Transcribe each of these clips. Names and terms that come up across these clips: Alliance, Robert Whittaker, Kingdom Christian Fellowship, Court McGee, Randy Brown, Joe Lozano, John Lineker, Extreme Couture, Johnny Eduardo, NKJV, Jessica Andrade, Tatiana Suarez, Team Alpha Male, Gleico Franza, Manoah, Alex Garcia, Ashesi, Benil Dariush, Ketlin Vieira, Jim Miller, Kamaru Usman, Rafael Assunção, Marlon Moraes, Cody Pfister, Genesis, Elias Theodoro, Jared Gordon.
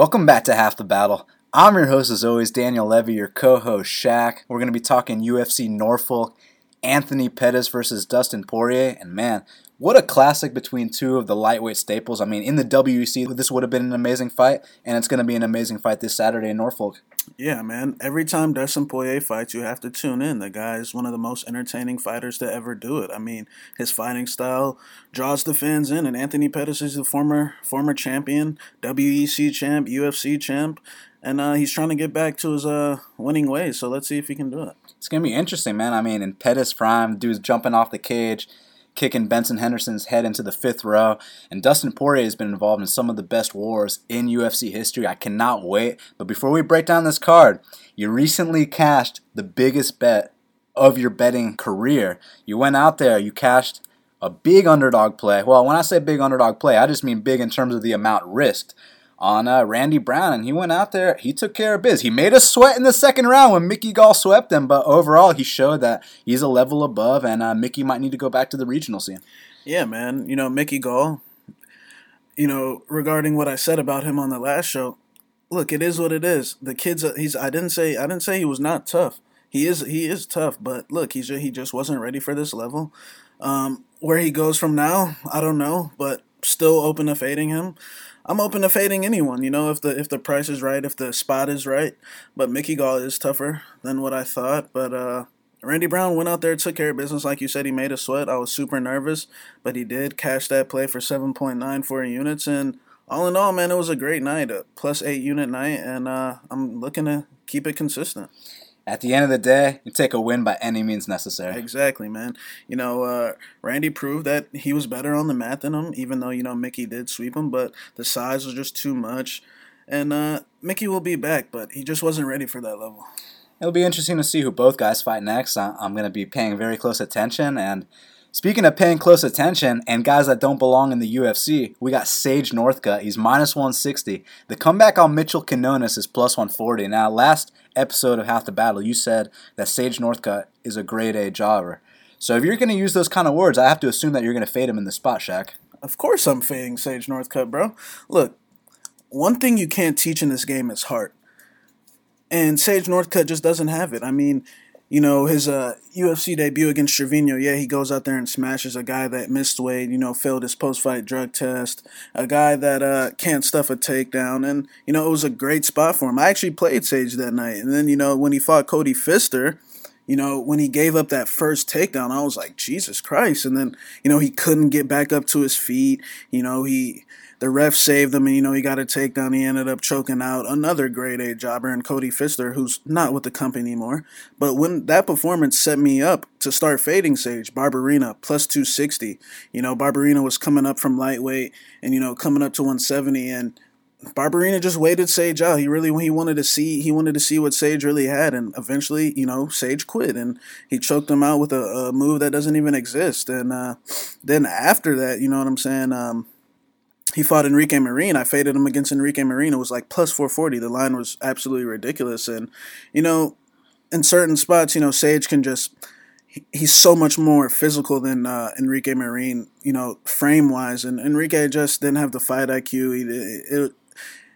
Welcome back to Half the Battle. I'm your host, as always, Daniel Levy, your co-host, Shaq. We're going to be talking UFC Norfolk, Anthony Pettis versus Dustin Poirier, and man, what a classic between two of the lightweight staples. I mean, in the WEC, this would have been an amazing fight, and it's going to be an amazing fight this Saturday in Norfolk. Yeah, man. Every time Dustin Poirier fights, you have to tune in. The guy is one of the most entertaining fighters to ever do it. I mean, his fighting style draws the fans in, and Anthony Pettis is the former champion, WEC champ, UFC champ, and he's trying to get back to his winning ways, so let's see if he can do it. It's going to be interesting, man. I mean, in Pettis prime, dude's jumping off the cage, kicking Benson Henderson's head into the fifth row. And Dustin Poirier has been involved in some of the best wars in UFC history. I cannot wait. But before we break down this card, you recently cashed the biggest bet of your betting career. You went out there, you cashed a big underdog play. Well, when I say big underdog play, I just mean big in terms of the amount risked on Randy Brown, and he went out there, he took care of biz. He made us sweat in the second round when Mickey Gall swept him, but overall he showed that he's a level above, and Mickey might need to go back to the regional scene. Yeah, man. You know, Mickey Gall, you know, regarding what I said about him on the last show, look, it is what it is. The kid's I didn't say he was not tough. He is tough, but look, he just wasn't ready for this level. Where he goes from now, I don't know, but still open to fading him. I'm open to fading anyone, you know, if the price is right, if the spot is right. But Mickey Gall is tougher than what I thought. But Randy Brown went out there, took care of business. Like you said, he made us sweat. I was super nervous, but he did cash that play for 7.94 units. And all in all, man, it was a great night, a plus 8-unit night. And I'm looking to keep it consistent. At the end of the day, you take a win by any means necessary. Exactly, man. You know, Randy proved that he was better on the mat than him, even though, you know, Mickey did sweep him, but the size was just too much. And Mickey will be back, but he just wasn't ready for that level. It'll be interesting to see who both guys fight next. I'm going to be paying very close attention. And speaking of paying close attention and guys that don't belong in the UFC, we got Sage Northcutt. He's minus 160. The comeback on Mitchell Quinones is plus 140. Now, last episode of Half the Battle, you said that Sage Northcutt is a grade A jobber. So if you're going to use those kind of words, I have to assume that you're going to fade him in the spot, Shaq. Of course I'm fading Sage Northcutt, bro. Look, one thing you can't teach in this game is heart. And Sage Northcutt just doesn't have it. I mean, you know, his UFC debut against Trevino, yeah, he goes out there and smashes a guy that missed weight, you know, failed his post-fight drug test, a guy that can't stuff a takedown, and, you know, it was a great spot for him. I actually played Sage that night, and then, you know, when he fought Cody Pfister, you know, when he gave up that first takedown, I was like, Jesus Christ, and then, you know, he couldn't get back up to his feet, you know, the ref saved him, and, you know, he got a takedown. He ended up choking out another grade-A jobber in Cody Pfister, who's not with the company anymore. But when that performance set me up to start fading Sage, Barbarina, plus 260. You know, Barbarina was coming up from lightweight and, you know, coming up to 170, and Barbarina just waited Sage out. He wanted to see what Sage really had, and eventually, you know, Sage quit, and he choked him out with a move that doesn't even exist. And then after that, you know what I'm saying, he fought Enrique Marine. I faded him against Enrique Marine. It was like plus 440. The line was absolutely ridiculous. And, you know, in certain spots, you know, Sage can just – he's so much more physical than Enrique Marine, you know, frame-wise. And Enrique just didn't have the fight IQ.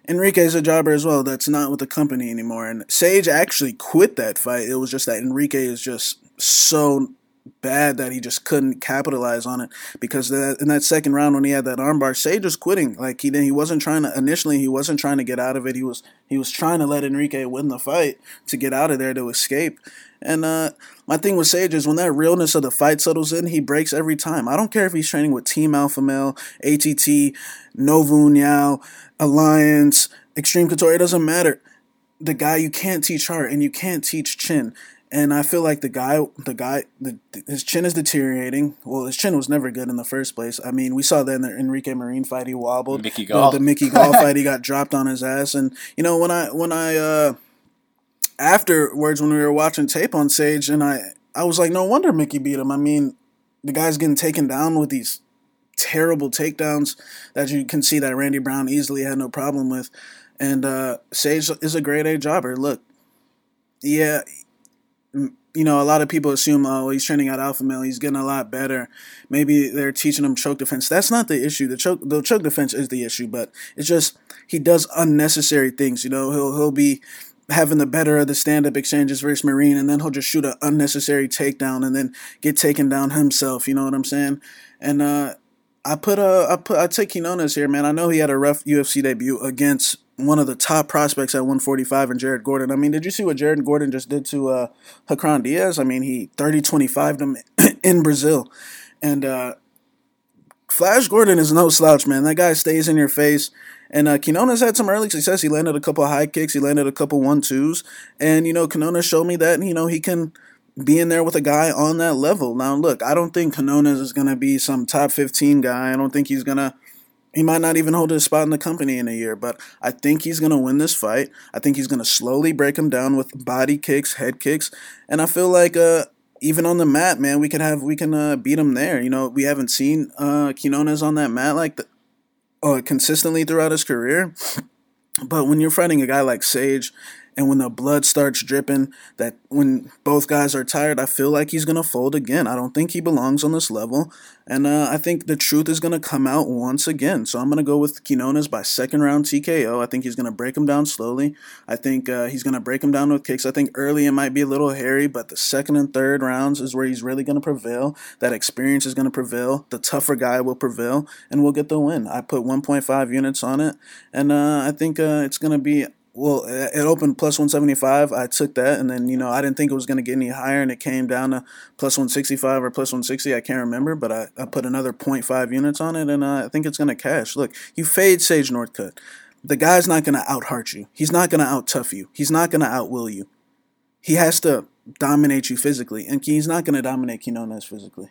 Enrique's a jobber as well. That's not with the company anymore. And Sage actually quit that fight. It was just that Enrique is just so – bad that he just couldn't capitalize on it, because in that second round when he had that armbar, Sage was quitting. Like he wasn't trying to get out of it. He was trying to let Enrique win the fight to get out of there, to escape. And my thing with Sage is when that realness of the fight settles in, he breaks every time. I don't care if he's training with Team Alpha Male, ATT, Novun Yao, Alliance, Extreme Couture. It doesn't matter. The guy, you can't teach heart and you can't teach chin. And I feel like his chin is deteriorating. Well, his chin was never good in the first place. I mean, we saw that in the Enrique Marine fight, he wobbled. Mickey Gall. The Mickey Gall fight, he got dropped on his ass. And, you know, when I afterwards, when we were watching tape on Sage, and I was like, no wonder Mickey beat him. I mean, the guy's getting taken down with these terrible takedowns that you can see that Randy Brown easily had no problem with. And Sage is a grade A jobber. Look, yeah. you know, a lot of people assume, oh, he's training at Alpha Male, he's getting a lot better. Maybe they're teaching him choke defense. That's not the issue. The choke defense is the issue, but it's just he does unnecessary things. You know, he'll be having the better of the stand-up exchanges versus Marine, and then he'll just shoot an unnecessary takedown and then get taken down himself. You know what I'm saying? And I took Quinones here, man. I know he had a rough UFC debut against one of the top prospects at 145 and Jared Gordon. I mean, did you see what Jared Gordon just did to Hakran Diaz? I mean, he 30-25'd him in Brazil. And Flash Gordon is no slouch, man. That guy stays in your face. And Quinones had some early success. He landed a couple high kicks. He landed a couple 1-2s. And, you know, Quinones showed me that, you know, he can be in there with a guy on that level. Now, look, I don't think Quinones is going to be some top 15 guy. I don't think he's going to. He might not even hold his spot in the company in a year, but I think he's going to win this fight. I think he's going to slowly break him down with body kicks, head kicks, and I feel like even on the mat, man, we can beat him there. You know, we haven't seen Quinones on that mat like consistently throughout his career, but when you're fighting a guy like Sage, and when the blood starts dripping, that when both guys are tired, I feel like he's going to fold again. I don't think he belongs on this level. And I think the truth is going to come out once again. So I'm going to go with Quinones by second-round TKO. I think he's going to break him down slowly. I think he's going to break him down with kicks. I think early it might be a little hairy, but the second and third rounds is where he's really going to prevail. That experience is going to prevail. The tougher guy will prevail, and we'll get the win. I put 1.5 units on it, and I think it's going to be... Well, it opened plus 175. I took that, and then, you know, I didn't think it was going to get any higher, and it came down to plus 165 or plus 160. I can't remember, but I put another 0.5 units on it, and I think it's going to cash. Look, you fade Sage Northcutt. The guy's not going to out-heart you. He's not going to out-tough you. He's not going to out-will you. He has to dominate you physically, and he's not going to dominate Quinones physically.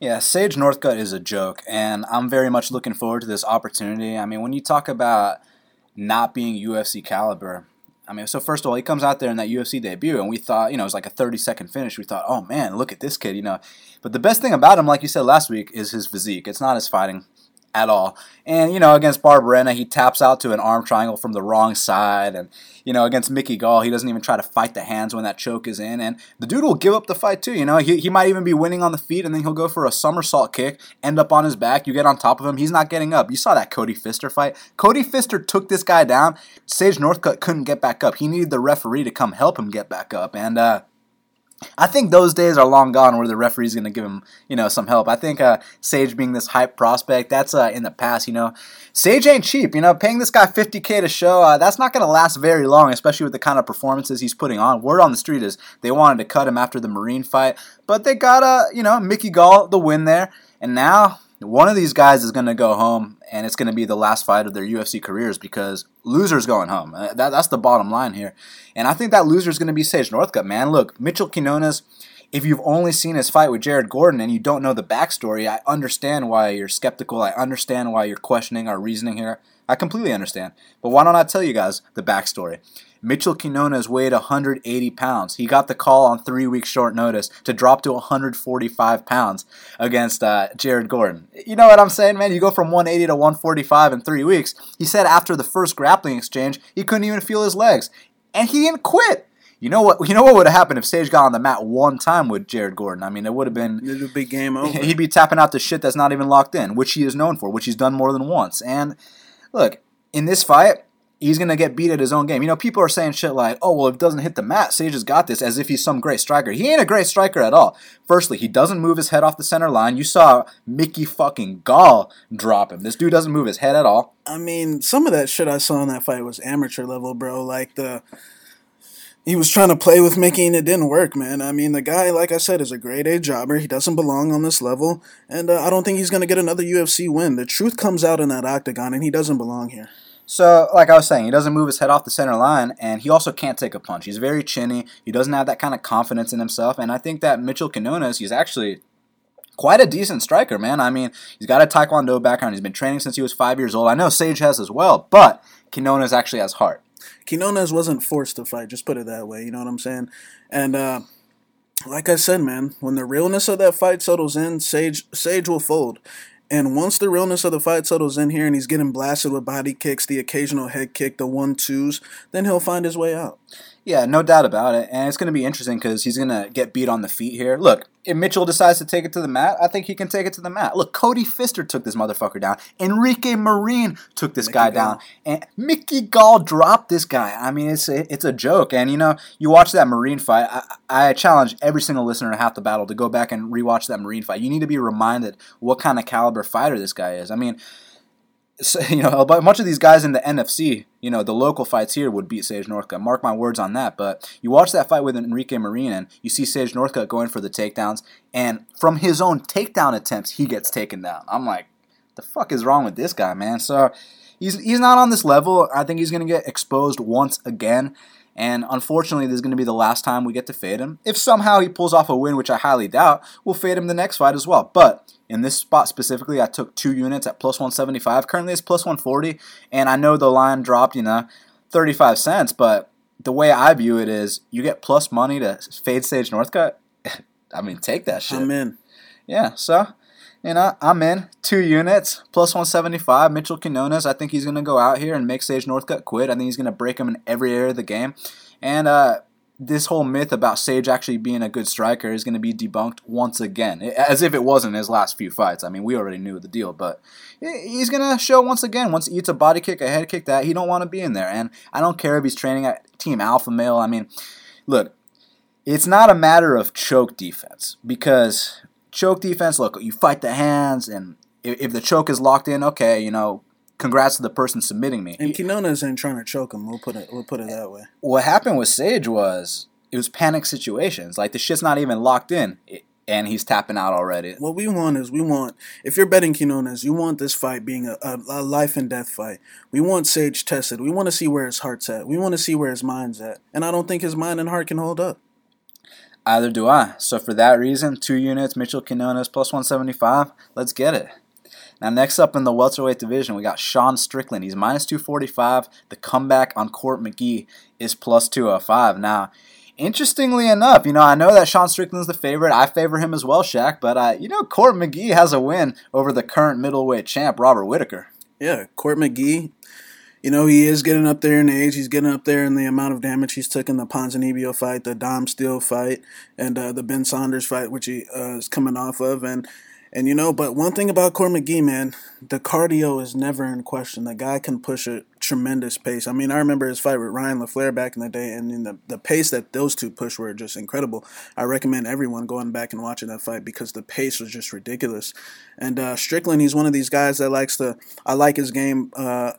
Yeah, Sage Northcutt is a joke, and I'm very much looking forward to this opportunity. I mean, when you talk about not being UFC caliber. I mean, so first of all, he comes out there in that UFC debut, and we thought, you know, it was like a 30-second finish. We thought, oh, man, look at this kid, you know. But the best thing about him, like you said last week, is his physique. It's not his fighting at all. And, you know, against Barbarena, he taps out to an arm triangle from the wrong side. And, you know, against Mickey Gall, he doesn't even try to fight the hands when that choke is in. And the dude will give up the fight, too. You know, he might even be winning on the feet, and then he'll go for a somersault kick, end up on his back. You get on top of him. He's not getting up. You saw that Cody Pfister fight. Cody Pfister took this guy down. Sage Northcutt couldn't get back up. He needed the referee to come help him get back up. And I think those days are long gone where the referee's going to give him, you know, some help. I think Sage being this hype prospect, that's in the past, you know. Sage ain't cheap, you know. Paying this guy $50K to show, that's not going to last very long, especially with the kind of performances he's putting on. Word on the street is they wanted to cut him after the Marine fight, but they got, you know, Mickey Gall the win there, and now one of these guys is going to go home, and it's going to be the last fight of their UFC careers because loser's going home. That's the bottom line here. And I think that loser's going to be Sage Northcutt, man. Look, Mitchell Quinones, if you've only seen his fight with Jared Gordon and you don't know the backstory, I understand why you're skeptical. I understand why you're questioning our reasoning here. I completely understand. But why don't I tell you guys the backstory? Mitchell Quinones weighed 180 pounds. He got the call on 3 weeks short notice to drop to 145 pounds against Jared Gordon. You know what I'm saying, man? You go from 180 to 145 in 3 weeks. He said after the first grappling exchange, he couldn't even feel his legs. And he didn't quit. You know what would have happened if Sage got on the mat one time with Jared Gordon? I mean, it would be game over. He'd be tapping out the shit that's not even locked in, which he is known for, which he's done more than once. And look, in this fight, he's going to get beat at his own game. You know, people are saying shit like, oh, well, if it doesn't hit the mat, Sage has got this, as if he's some great striker. He ain't a great striker at all. Firstly, he doesn't move his head off the center line. You saw Mickey fucking Gall drop him. This dude doesn't move his head at all. I mean, some of that shit I saw in that fight was amateur level, bro. Like, he was trying to play with Mickey, and it didn't work, man. I mean, the guy, like I said, is a grade-A jobber. He doesn't belong on this level, and I don't think he's going to get another UFC win. The truth comes out in that octagon, and he doesn't belong here. So, like I was saying, he doesn't move his head off the center line, and he also can't take a punch. He's very chinny. He doesn't have that kind of confidence in himself, and I think that Mitchell Quinones, he's actually quite a decent striker, man. I mean, he's got a Taekwondo background. He's been training since he was 5 years old. I know Sage has as well, but Quinones actually has heart. Quinones wasn't forced to fight, just put it that way, you know what I'm saying? And like I said, man, when the realness of that fight settles in, Sage will fold. And once the realness of the fight settles in here and he's getting blasted with body kicks, the occasional head kick, the 1-2s, then he'll find his way out. Yeah, no doubt about it. And it's going to be interesting because he's going to get beat on the feet here. Look, if Mitchell decides to take it to the mat, I think he can take it to the mat. Look, Cody Pfister took this motherfucker down. Enrique Marine took this guy down. And Mickey Gall dropped this guy. I mean, it's a joke. And, you know, you watch that Marine fight. I challenge every single listener in Half the Battle to go back and rewatch that Marine fight. You need to be reminded what kind of caliber fighter this guy is. I mean, so, you know, a bunch of these guys in the NFC, you know, the local fights here would beat Sage Northcutt. Mark my words on that. But you watch that fight with Enrique Marine, and you see Sage Northcutt going for the takedowns, and from his own takedown attempts, he gets taken down. I'm like, the fuck is wrong with this guy, man? So he's not on this level. I think he's going to get exposed once again. And unfortunately, this is going to be the last time we get to fade him. If somehow he pulls off a win, which I highly doubt, we'll fade him the next fight as well. But in this spot specifically, I took 2 units at plus 175. Currently, it's plus 140. And I know the line dropped, you know, 35 cents. But the way I view it is you get plus money to fade Sage Northcutt. I mean, take that shit. I'm in. Yeah, so, you know, I'm in. 2 units, plus 175. Mitchell Quinones, I think he's going to go out here and make Sage Northcutt quit. I think he's going to break him in every area of the game. And this whole myth about Sage actually being a good striker is going to be debunked once again, as if it wasn't his last few fights. I mean, we already knew the deal, but he's going to show once again, once he eats a body kick, a head kick, that he don't want to be in there. And I don't care if he's training at Team Alpha Male. I mean, look, it's not a matter of choke defense because choke defense, look, you fight the hands, and if the choke is locked in, okay, you know, congrats to the person submitting me. And Quinones ain't trying to choke him. We'll put it that way. What happened with Sage was it was panic situations. Like, the shit's not even locked in, and he's tapping out already. What we want is if you're betting Quinones, you want this fight being a life and death fight. We want Sage tested. We want to see where his heart's at. We want to see where his mind's at. And I don't think his mind and heart can hold up. Either do I. So for that reason, 2 units, Mitchell Quinones, plus 175. Let's get it. Now, next up in the welterweight division, we got Sean Strickland. He's minus 245. The comeback on Court McGee is plus 205. Now, interestingly enough, you know, I know that Sean Strickland's the favorite. I favor him as well, Shaq. But, you know, Court McGee has a win over the current middleweight champ, Robert Whittaker. Yeah, Court McGee, you know, he is getting up there in age. He's getting up there in the amount of damage he's taken, the Ponzinibbio fight, the Dom Steele fight, and the Ben Saunders fight, which he is coming off of. And you know, but one thing about Court McGee, man, the cardio is never in question. The guy can push a tremendous pace. I mean, I remember his fight with Ryan LaFleur back in the day, and the pace that those two pushed were just incredible. I recommend everyone going back and watching that fight because the pace was just ridiculous. And Strickland, he's one of these guys that I like his game. I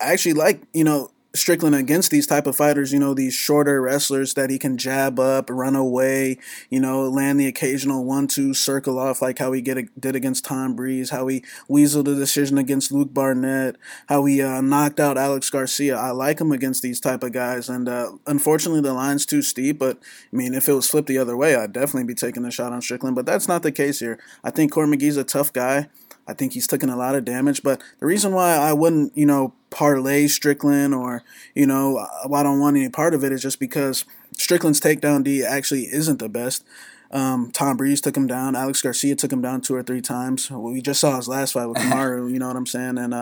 actually like, you know, Strickland against these type of fighters, you know, these shorter wrestlers that he can jab up, run away, you know, land the occasional 1-2, circle off, like how he did against Tom Breeze, how he weaseled the decision against Luke Barnett, how he knocked out Alex Garcia. I like him against these type of guys, and unfortunately the line's too steep, but, I mean, if it was flipped the other way, I'd definitely be taking a shot on Strickland, but that's not the case here. I think Court McGee's a tough guy. I think he's taken a lot of damage, but the reason why I wouldn't, you know, parlay Strickland or, you know, I don't want any part of it is just because Strickland's takedown D actually isn't the best. Tom Breeze took him down. Alex Garcia took him down 2 or 3 times. We just saw his last fight with Kamaru, you know what I'm saying? And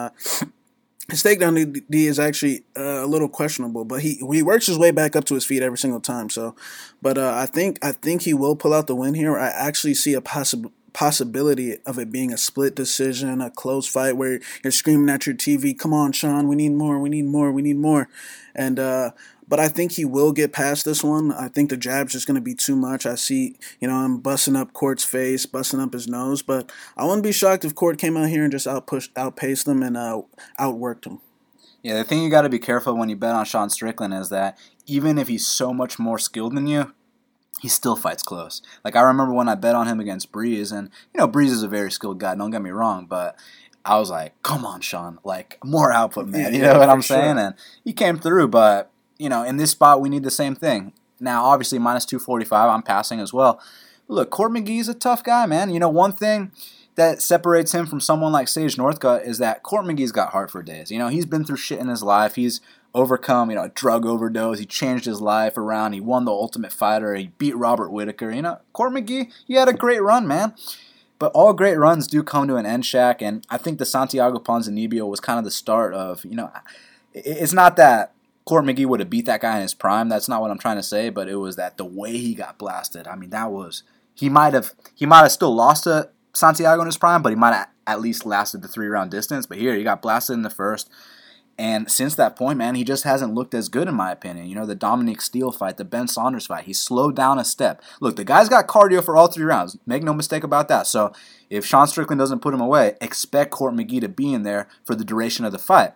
his takedown D is actually a little questionable, but he works his way back up to his feet every single time. So, but I think he will pull out the win here. I actually see a possibility of it being a split decision, a close fight where you're screaming at your TV, come on, Sean, we need more, we need more, we need more. And but I think he will get past this one. I think the jab's just going to be too much. I see, you know, I'm busting up Court's face, busting up his nose, but I wouldn't be shocked if Court came out here and just outpaced them and outworked them. Yeah, the thing you got to be careful when you bet on Sean Strickland is that even if he's so much more skilled than you, he still fights close. Like, I remember when I bet on him against Breeze, and, you know, Breeze is a very skilled guy, don't get me wrong, but I was like, come on, Sean, like, more output, man, you know what I'm saying? And he came through, but, you know, in this spot, we need the same thing. Now, obviously, minus 245, I'm passing as well. Look, Court McGee's a tough guy, man. You know, one thing that separates him from someone like Sage Northcutt is that Court McGee's got heart for days. You know, he's been through shit in his life. He's overcome, you know, a drug overdose. He changed his life around. He won the Ultimate Fighter. He beat Robert Whittaker. You know, Court McGee, he had a great run, man. But all great runs do come to an end, Shaq. And I think the Santiago Ponzinibbio was kind of the start of, you know, it's not that Court McGee would have beat that guy in his prime. That's not what I'm trying to say, but it was that the way he got blasted. I mean, that was he might have still lost to Santiago in his prime, but he might have at least lasted the 3-round distance. But here, he got blasted in the first. And since that point, man, he just hasn't looked as good in my opinion. You know, the Dominic Steele fight, the Ben Saunders fight, he slowed down a step. Look, the guy's got cardio for all 3 rounds. Make no mistake about that. So if Sean Strickland doesn't put him away, expect Court McGee to be in there for the duration of the fight.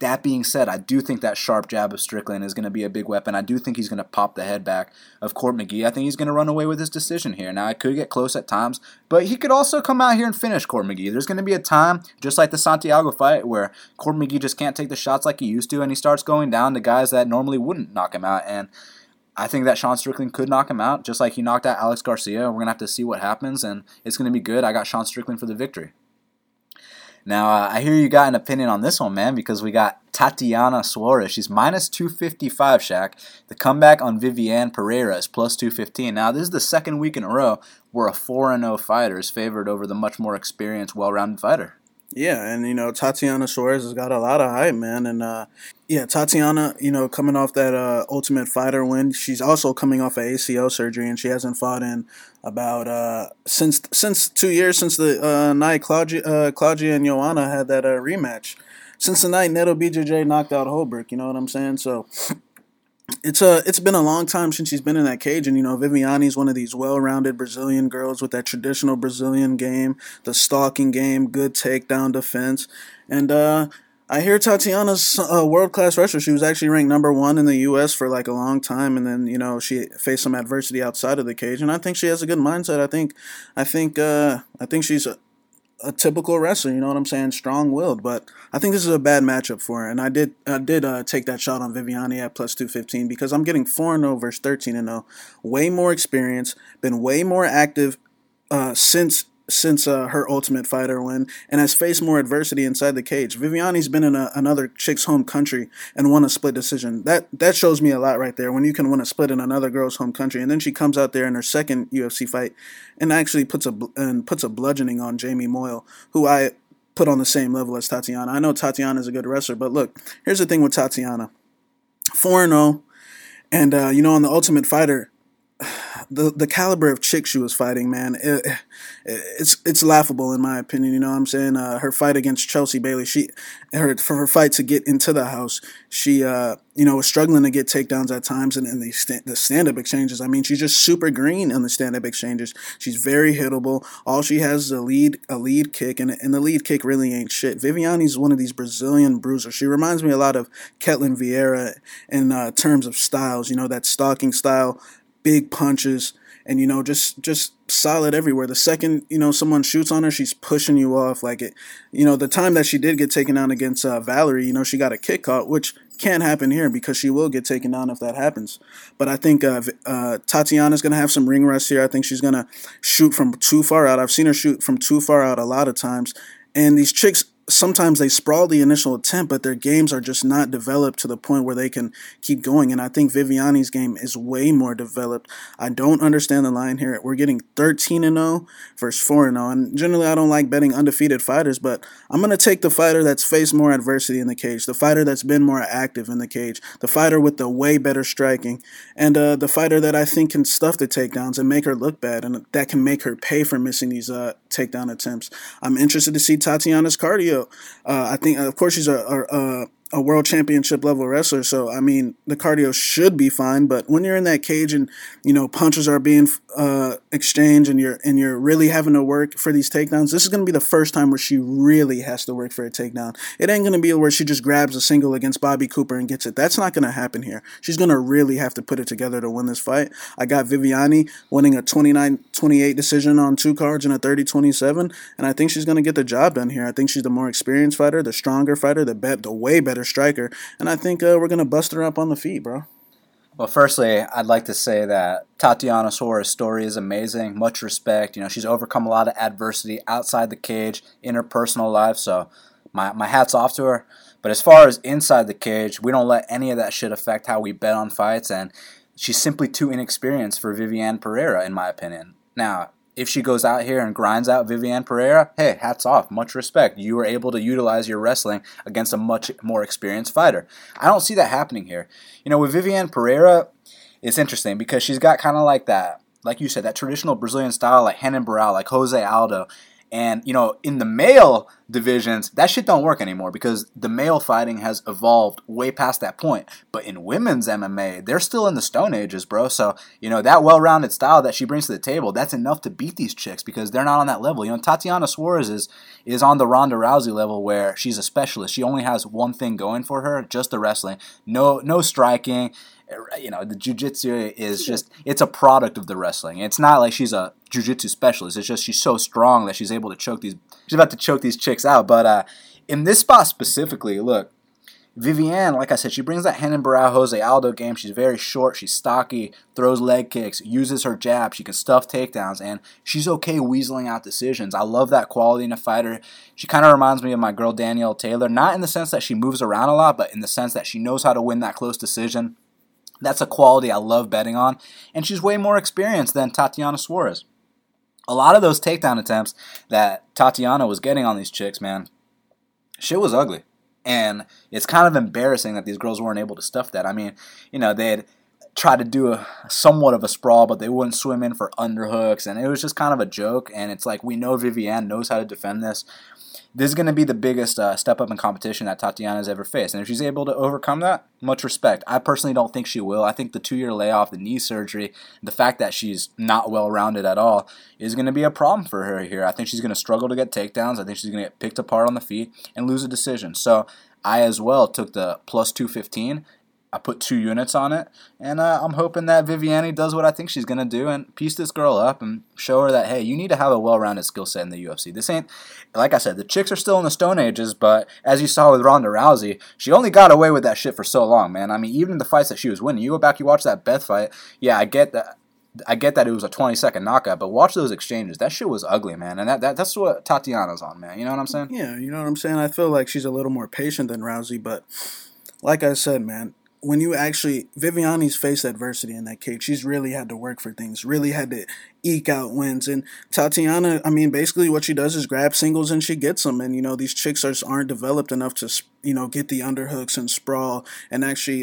That being said, I do think that sharp jab of Strickland is going to be a big weapon. I do think he's going to pop the head back of Court McGee. I think he's going to run away with his decision here. Now, it could get close at times, but he could also come out here and finish Court McGee. There's going to be a time, just like the Santiago fight, where Court McGee just can't take the shots like he used to, and he starts going down to guys that normally wouldn't knock him out. And I think that Sean Strickland could knock him out, just like he knocked out Alex Garcia. We're going to have to see what happens, and it's going to be good. I got Sean Strickland for the victory. Now, I hear you got an opinion on this one, man, because we got Tatiana Suarez. She's minus 255, Shaq. The comeback on Viviane Pereira is plus 215. Now, this is the second week in a row where a 4-0 fighter is favored over the much more experienced, well-rounded fighter. Yeah, and, you know, Tatiana Suarez has got a lot of hype, man. And, yeah, Tatiana, you know, coming off that Ultimate Fighter win, she's also coming off an ACL surgery, and she hasn't fought in about since 2 years, since the night Claudia and Joanna had that rematch. Since the night Neto BJJ knocked out Holbrook, you know what I'm saying? So it's been a long time since she's been in that cage. And, you know, Viviane's one of these well-rounded Brazilian girls with that traditional Brazilian game, the stalking game, good takedown defense. And I hear Tatiana's a world-class wrestler. She was actually ranked number 1 in the U.S. for like a long time, and then, you know, she faced some adversity outside of the cage. And I think she has a good mindset. I think she's a typical wrestler. You know what I'm saying? Strong-willed. But I think this is a bad matchup for her. And I did take that shot on Viviane at plus 215 because I'm getting 4-0 versus 13-0. Way more experience. Been way more active since her Ultimate Fighter win, and has faced more adversity inside the cage. Viviane's been in another chick's home country and won a split decision. That shows me a lot right there, when you can win a split in another girl's home country. And then she comes out there in her second UFC fight and actually puts a bludgeoning on Jamie Moyle, who I put on the same level as Tatiana. I know Tatiana's a good wrestler, but look, here's the thing with Tatiana. 4-0, and, you know, on the Ultimate Fighter, the caliber of chick she was fighting, man, it's laughable in my opinion. You know what I'm saying? Her fight against Chelsea Bailey, her fight to get into the house, she you know, was struggling to get takedowns at times, and in the stand-up exchanges, I mean, she's just super green in the stand-up exchanges. She's very hittable. All she has is a lead kick, and the lead kick really ain't shit. Viviane's one of these Brazilian bruisers. She reminds me a lot of Ketlin Vieira in terms of styles. You know, that stalking style. Big punches, and, you know, just solid everywhere. The second, you know, someone shoots on her, she's pushing you off like it. You know, the time that she did get taken down against Valerie, you know, she got a kick caught, which can't happen here because she will get taken down if that happens. But I think Tatiana's going to have some ring rust here. I think she's going to shoot from too far out. I've seen her shoot from too far out a lot of times. And these chicks, sometimes they sprawl the initial attempt, but their games are just not developed to the point where they can keep going. And I think Viviane's game is way more developed. I don't understand the line here. We're getting 13-0 versus 4-0. And generally, I don't like betting undefeated fighters, but I'm going to take the fighter that's faced more adversity in the cage, the fighter that's been more active in the cage, the fighter with the way better striking, and the fighter that I think can stuff the takedowns and make her look bad, and that can make her pay for missing these takedown attempts. I'm interested to see Tatiana's cardio. I think, of course, she's a world championship level wrestler, so, I mean, the cardio should be fine. But when you're in that cage and, you know, punches are being exchanged, and you're really having to work for these takedowns, this is going to be the first time where she really has to work for a takedown. It ain't going to be where she just grabs a single against Bobby Cooper and gets it. That's not going to happen here. She's going to really have to put it together to win this fight. I got Viviane winning a 29-28 decision on 2 cards and a 30-27, and I think she's going to get the job done here. I think she's the more experienced fighter, the stronger fighter, the way better striker, and I think we're going to bust her up on the feet, bro. Well, firstly, I'd like to say that Tatiana Suarez's story is amazing. Much respect. You know, she's overcome a lot of adversity outside the cage, in her personal life, so my hat's off to her. But as far as inside the cage, we don't let any of that shit affect how we bet on fights, and she's simply too inexperienced for Viviane Pereira, in my opinion. Now, if she goes out here and grinds out Viviane Pereira, hey, hats off, much respect. You were able to utilize your wrestling against a much more experienced fighter. I don't see that happening here. You know, with Viviane Pereira, it's interesting because she's got kind of like that, like you said, that traditional Brazilian style, like Renan Barão, like Jose Aldo. And, you know, in the male divisions, that shit don't work anymore because the male fighting has evolved way past that point. But in women's MMA, they're still in the Stone Ages, bro. So, you know, that well-rounded style that she brings to the table, that's enough to beat these chicks because they're not on that level. You know, Tatiana Suarez is on the Ronda Rousey level where she's a specialist. She only has one thing going for her, just the wrestling. No striking. You know, the jiu-jitsu is just, it's a product of the wrestling. It's not like she's a jiu-jitsu specialist. It's just she's so strong that she's able to choke these chicks out. But in this spot specifically, look, Viviane, like I said, she brings that Renan Barão, Jose Aldo game. She's very short. She's stocky, throws leg kicks, uses her jab. She can stuff takedowns, and she's okay weaseling out decisions. I love that quality in a fighter. She kind of reminds me of my girl Danielle Taylor, not in the sense that she moves around a lot, but in the sense that she knows how to win that close decision. That's a quality I love betting on, and she's way more experienced than Tatiana Suarez. A lot of those takedown attempts that Tatiana was getting on these chicks, man, shit was ugly. And it's kind of embarrassing that these girls weren't able to stuff that. I mean, you know, they'd try to do a somewhat of a sprawl, but they wouldn't swim in for underhooks, and it was just kind of a joke. And it's like, we know Viviane knows how to defend this. This is going to be the biggest step up in competition that Tatiana's ever faced. And if she's able to overcome that, much respect. I personally don't think she will. I think the 2-year layoff, the knee surgery, the fact that she's not well-rounded at all is going to be a problem for her here. I think she's going to struggle to get takedowns. I think she's going to get picked apart on the feet and lose a decision. So I as well took the plus 215. I put 2 units on it, and I'm hoping that Viviane does what I think she's going to do and piece this girl up and show her that, hey, you need to have a well-rounded skill set in the UFC. This ain't, like I said, the chicks are still in the Stone Ages, but as you saw with Ronda Rousey, she only got away with that shit for so long, man. I mean, even the fights that she was winning, you go back, you watch that Beth fight, yeah, I get that it was a 20-second knockout, but watch those exchanges. That shit was ugly, man, and that's what Tatiana's on, man. You know what I'm saying? Yeah, you know what I'm saying? I feel like she's a little more patient than Rousey, but like I said, man, when you actually, Viviane's faced adversity in that cage. She's really had to work for things, really had to eke out wins. And Tatiana, I mean, basically what she does is grab singles and she gets them. And, you know, these chicks aren't developed enough to, you know, get the underhooks and sprawl. And actually,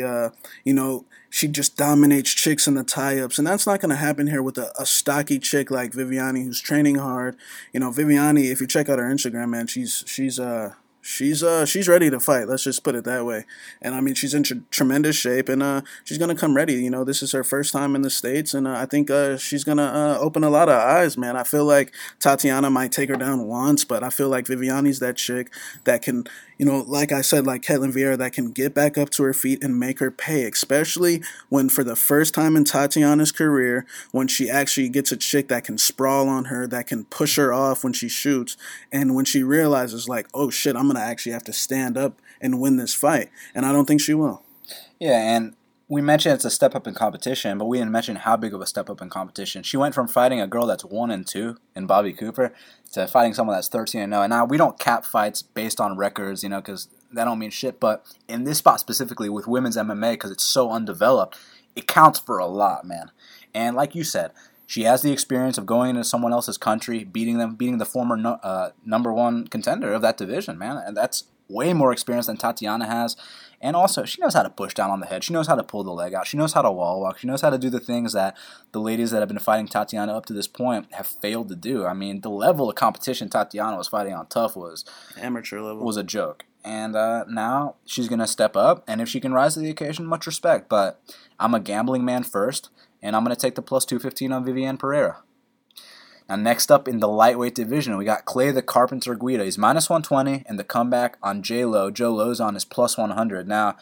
you know, she just dominates chicks in the tie-ups. And that's not going to happen here with a stocky chick like Viviane who's training hard. You know, Viviane, if you check out her Instagram, man, she's ready to fight. Let's just put it that way. And I mean, she's in tremendous shape, and she's gonna come ready. You know, this is her first time in the States, and I think she's gonna open a lot of eyes, man. I feel like Tatiana might take her down once, but I feel like Viviane's that chick that can, you know, like I said, like Ketlin Vieira, that can get back up to her feet and make her pay, especially when for the first time in Tatiana's career, when she actually gets a chick that can sprawl on her, that can push her off when she shoots, and when she realizes, like, oh shit, I'm going to actually have to stand up and win this fight. And I don't think she will. Yeah, and we mentioned it's a step up in competition, but we didn't mention how big of a step up in competition. She went from fighting a girl that's 1-2 in Bobby Cooper to fighting someone that's 13-0. And now we don't cap fights based on records, you know, because that don't mean shit. But in this spot specifically with women's MMA, because it's so undeveloped, it counts for a lot, man. And like you said, she has the experience of going into someone else's country, beating the former number one contender of that division, man. And that's way more experience than Tatiana has. And also, she knows how to push down on the head. She knows how to pull the leg out. She knows how to wall walk. She knows how to do the things that the ladies that have been fighting Tatiana up to this point have failed to do. I mean, the level of competition Tatiana was fighting on tough was amateur level. Was a joke. And now she's going to step up. And if she can rise to the occasion, much respect. But I'm a gambling man first. And I'm going to take the plus 215 on Viviane Pereira. Now, next up in the lightweight division, we got Clay the Carpenter Guida. He's minus 120, and the comeback on Joe Lozano is plus 100. Now,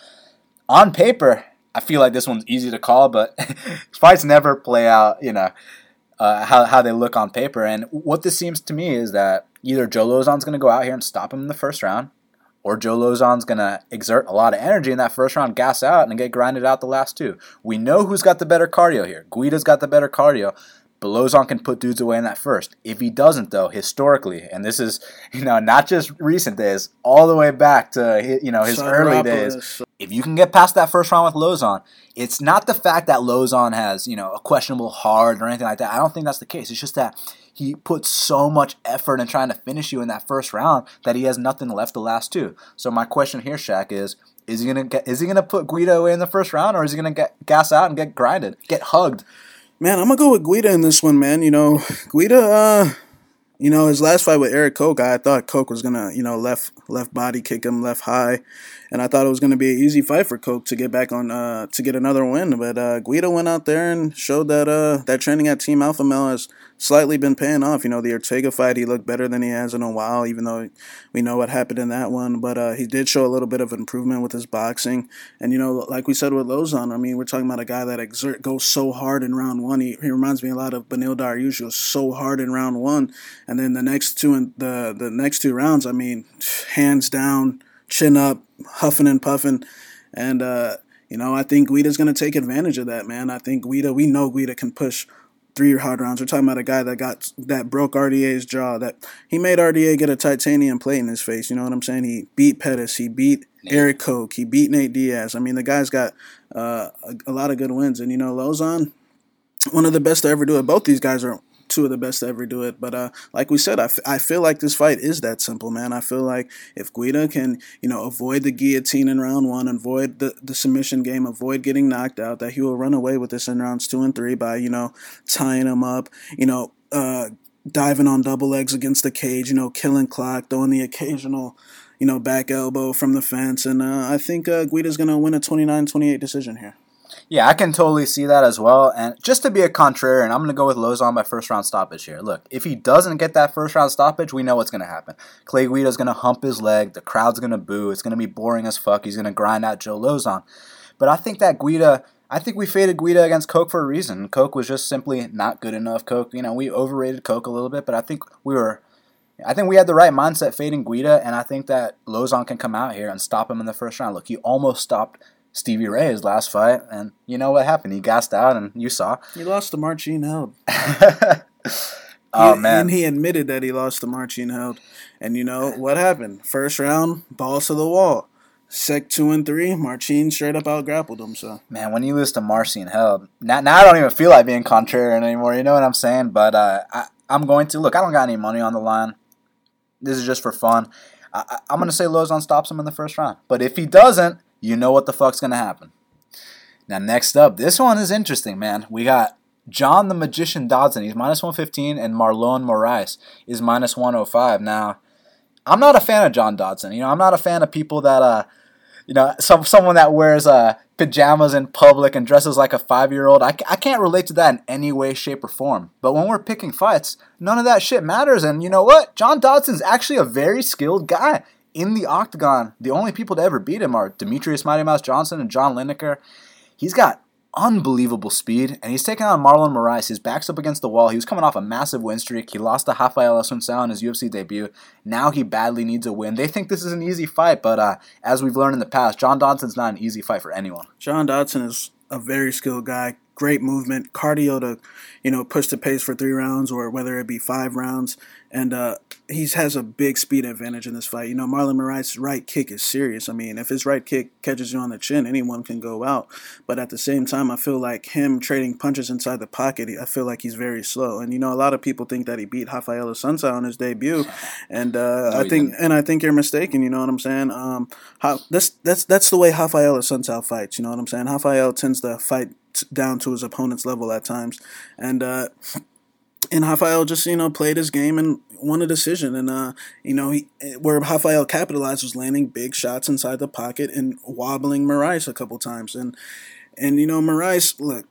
on paper, I feel like this one's easy to call, but fights never play out, you know, how they look on paper. And what this seems to me is that either Joe Lozano's going to go out here and stop him in the first round, or Joe Lozano's going to exert a lot of energy in that first round, gas out, and get grinded out the last two. We know who's got the better cardio here. Guida's got the better cardio, But Lozano can put dudes away in that first. If he doesn't, though, historically, and this is, you know, not just recent days, all the way back to, you know, his early days. If you can get past that first round with Lozano, it's not the fact that Lozano has, you know, a questionable heart or anything like that. I don't think that's the case. It's just that he puts so much effort in trying to finish you in that first round that he has nothing left the last two. So my question here, Shaq, is he going to put Guida away in the first round, or is he going to gas out and get grinded, get hugged? Man, I'm going to go with Guida in this one, man. You know, Guida, you know, his last fight with Eric Koch, I thought Koch was going to, you know, left body kick him, left high. And I thought it was going to be an easy fight for Koch to get back on, to get another win. But Guida went out there and showed that that training at Team Alpha Male has slightly been paying off. You know, the Ortega fight, he looked better than he has in a while, even though we know what happened in that one. But he did show a little bit of improvement with his boxing. And, you know, like we said with Lozano, I mean, we're talking about a guy that goes so hard in round one. He reminds me a lot of Benil Dariush, goes so hard in round one. And then the next two and the next two rounds, I mean, hands down, chin up, huffing and puffing. And, you know, I think Guida's going to take advantage of that, man. I think Guida, we know Guida can push 3 hard rounds. We're talking about a guy that broke RDA's jaw, that he made RDA get a titanium plate in his face. You know what I'm saying? He beat Pettis. He beat Eric Koch. He beat Nate Diaz. I mean, the guy's got a lot of good wins. And, you know, Lozano, one of the best to ever do it. Both these guys are two of the best to ever do it. But like we said, I feel like this fight is that simple, man. I feel like if Guida can, you know, avoid the guillotine in round one, avoid the submission game, avoid getting knocked out, that he will run away with this in rounds 2 and 3 by, you know, tying him up, you know, diving on double legs against the cage, you know, killing clock, throwing the occasional, you know, back elbow from the fence. And I think Guida's going to win a 29-28 decision here. Yeah, I can totally see that as well. And just to be a contrarian, I'm going to go with Lozano by first-round stoppage here. Look, if he doesn't get that first-round stoppage, we know what's going to happen. Clay Guida's going to hump his leg. The crowd's going to boo. It's going to be boring as fuck. He's going to grind out Joe Lozano. But I think that Guida... I think we faded Guida against Koch for a reason. Koch was just simply not good enough. Koch, you know, we overrated Koch a little bit, but I think we had the right mindset fading Guida, and I think that Lozano can come out here and stop him in the first round. Look, he almost stopped Stevie Ray's last fight, and you know what happened. He gassed out, and you saw. He lost to Marcin Held. Oh, man. And he admitted that he lost to Marcin Held. And you know what happened? First round, balls to the wall. Sec 2 and 3, Marcin straight up out-grappled him. So. Man, when you lose to Marcin Held, now I don't even feel like being contrarian anymore. You know what I'm saying? But I'm going to. Look, I don't got any money on the line. This is just for fun. I'm going to say Lozano stops him in the first round. But if he doesn't, you know what the fuck's going to happen. Now, next up, this one is interesting, man. We got John the Magician Dodson. He's minus 115, and Marlon Moraes is minus 105. Now, I'm not a fan of John Dodson. You know, I'm not a fan of people that, you know, someone that wears pajamas in public and dresses like a 5-year-old. I can't relate to that in any way, shape, or form. But when we're picking fights, none of that shit matters. And you know what? John Dodson's actually a very skilled guy. In the octagon, the only people to ever beat him are Demetrius Mighty Mouse Johnson and John Lineker. He's got unbelievable speed, and he's taking on Marlon Moraes. His back's up against the wall. He was coming off a massive win streak. He lost to Rafael Assunção in his UFC debut. Now he badly needs a win. They think this is an easy fight, but as we've learned in the past, John Dodson's not an easy fight for anyone. John Dodson is a very skilled guy. Great movement, cardio to, you know, push the pace for 3 rounds or whether it be 5 rounds. And he has a big speed advantage in this fight. You know, Marlon Moraes' right kick is serious. I mean, if his right kick catches you on the chin, anyone can go out. But at the same time, I feel like him trading punches inside the pocket, I feel like he's very slow. And, you know, a lot of people think that he beat Rafael Assunção on his debut. And I think you're mistaken, you know what I'm saying? That's the way Rafael Assunção fights, you know what I'm saying? Rafael tends to fight down to his opponent's level at times, and Rafael just, you know, played his game and won a decision. And you know, where Rafael capitalized was landing big shots inside the pocket and wobbling Moraes a couple times. And you know, Moraes, look,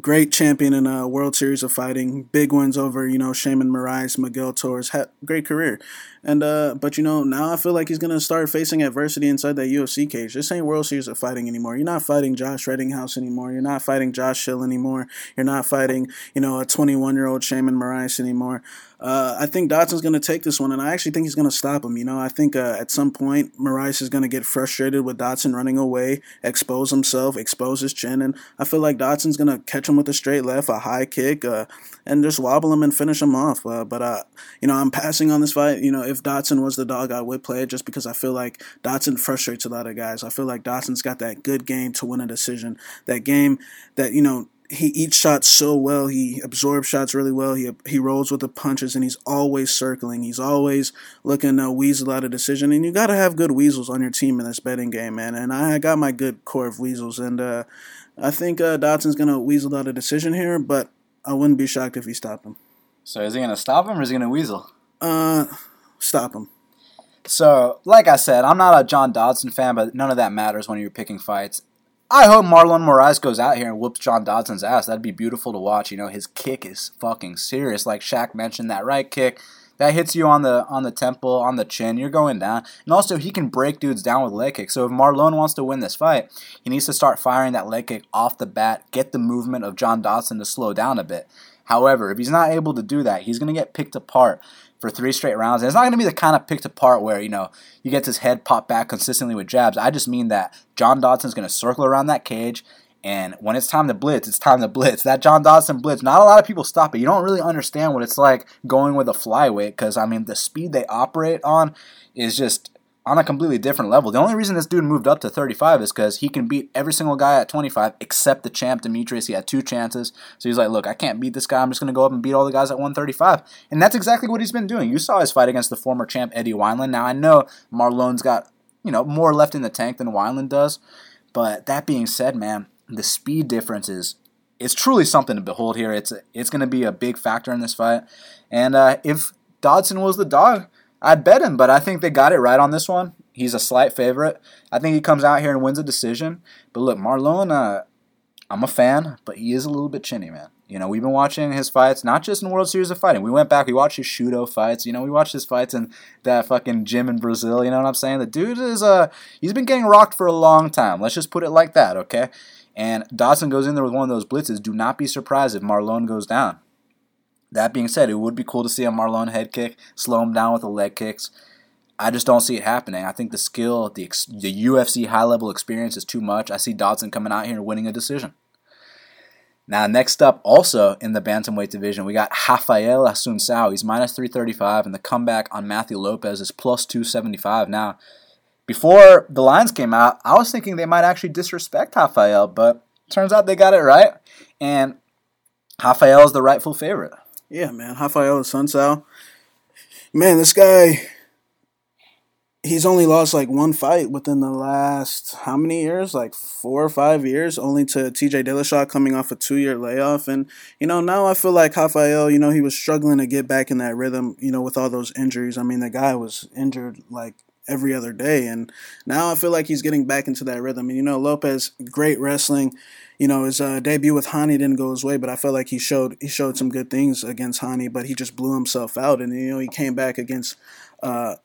great champion in a World Series of Fighting, big wins over, you know, Shaman Moraes, Miguel Torres, had great career. And but, you know, now I feel like he's going to start facing adversity inside that UFC cage. This ain't World Series of Fighting anymore. You're not fighting Josh Reddinghouse anymore. You're not fighting Josh Hill anymore. You're not fighting, you know, a 21-year-old Shaman Moraes anymore. I think Dodson's going to take this one, and I actually think he's going to stop him. You know, I think at some point Moraes is going to get frustrated with Dodson running away, expose himself, expose his chin, and I feel like Dodson's going to catch him with a straight left, a high kick, and just wobble him and finish him off. But you know, I'm passing on this fight. You know, if Dodson was the dog, I would play it just because I feel like Dodson frustrates a lot of guys. I feel like Dodson's got that good game to win a decision, that game that, you know, he eats shots so well, he absorbs shots really well, he rolls with the punches, and he's always circling, he's always looking to weasel out a decision, and you got to have good weasels on your team in this betting game, man, and I got my good core of weasels, and I think Dodson's going to weasel out a decision here, but I wouldn't be shocked if he stopped him. So is he going to stop him, or is he going to weasel? Stop him. So, like I said, I'm not a John Dodson fan, but none of that matters when you're picking fights. I hope Marlon Moraes goes out here and whoops John Dodson's ass. That'd be beautiful to watch. You know, his kick is fucking serious. Like Shaq mentioned, that right kick, that hits you on the temple, on the chin. You're going down. And also, he can break dudes down with leg kicks. So if Marlon wants to win this fight, he needs to start firing that leg kick off the bat, get the movement of John Dodson to slow down a bit. However, if he's not able to do that, he's going to get picked apart for 3 straight rounds. And it's not going to be the kind of picked apart where, you know, you get his head popped back consistently with jabs. I just mean that John Dodson's going to circle around that cage, and when it's time to blitz, it's time to blitz. That John Dodson blitz, not a lot of people stop it. You don't really understand what it's like going with a flyweight because, I mean, the speed they operate on is just on a completely different level. The only reason this dude moved up to 35 is because he can beat every single guy at 25 except the champ, Demetrius. He had 2 chances. So he's like, look, I can't beat this guy. I'm just going to go up and beat all the guys at 135. And that's exactly what he's been doing. You saw his fight against the former champ, Eddie Wineland. Now, I know Marlon's got, you know, more left in the tank than Wineland does. But that being said, man, the speed difference is it's truly something to behold here. It's going to be a big factor in this fight. And if Dodson was the dog, I'd bet him, but I think they got it right on this one. He's a slight favorite. I think he comes out here and wins a decision. But look, Marlon, I'm a fan, but he is a little bit chinny, man. You know, we've been watching his fights, not just in World Series of Fighting. We went back, we watched his Shudo fights. You know, we watched his fights in that fucking gym in Brazil. You know what I'm saying? The dude is, he's been getting rocked for a long time. Let's just put it like that, okay? And Dodson goes in there with one of those blitzes. Do not be surprised if Marlon goes down. That being said, it would be cool to see a Marlon head kick, slow him down with the leg kicks. I just don't see it happening. I think the skill, the UFC high-level experience is too much. I see Dodson coming out here and winning a decision. Now, next up, also in the bantamweight division, we got Rafael Assunção. He's minus 335, and the comeback on Matthew Lopez is plus 275. Now, before the lines came out, I was thinking they might actually disrespect Rafael, but turns out they got it right, and Rafael is the rightful favorite. Yeah, man, Rafael Assunção. Man, this guy, he's only lost like one fight within the last, how many years? Like 4 or 5 years, only to TJ Dillashaw coming off a 2-year layoff. And, you know, now I feel like Rafael, you know, he was struggling to get back in that rhythm, you know, with all those injuries. I mean, the guy was injured like every other day. And now I feel like he's getting back into that rhythm. And, you know, Lopez, great wrestling. You know, his debut with Hani didn't go his way, but I felt like he showed some good things against Hani, but he just blew himself out. And, you know, he came back against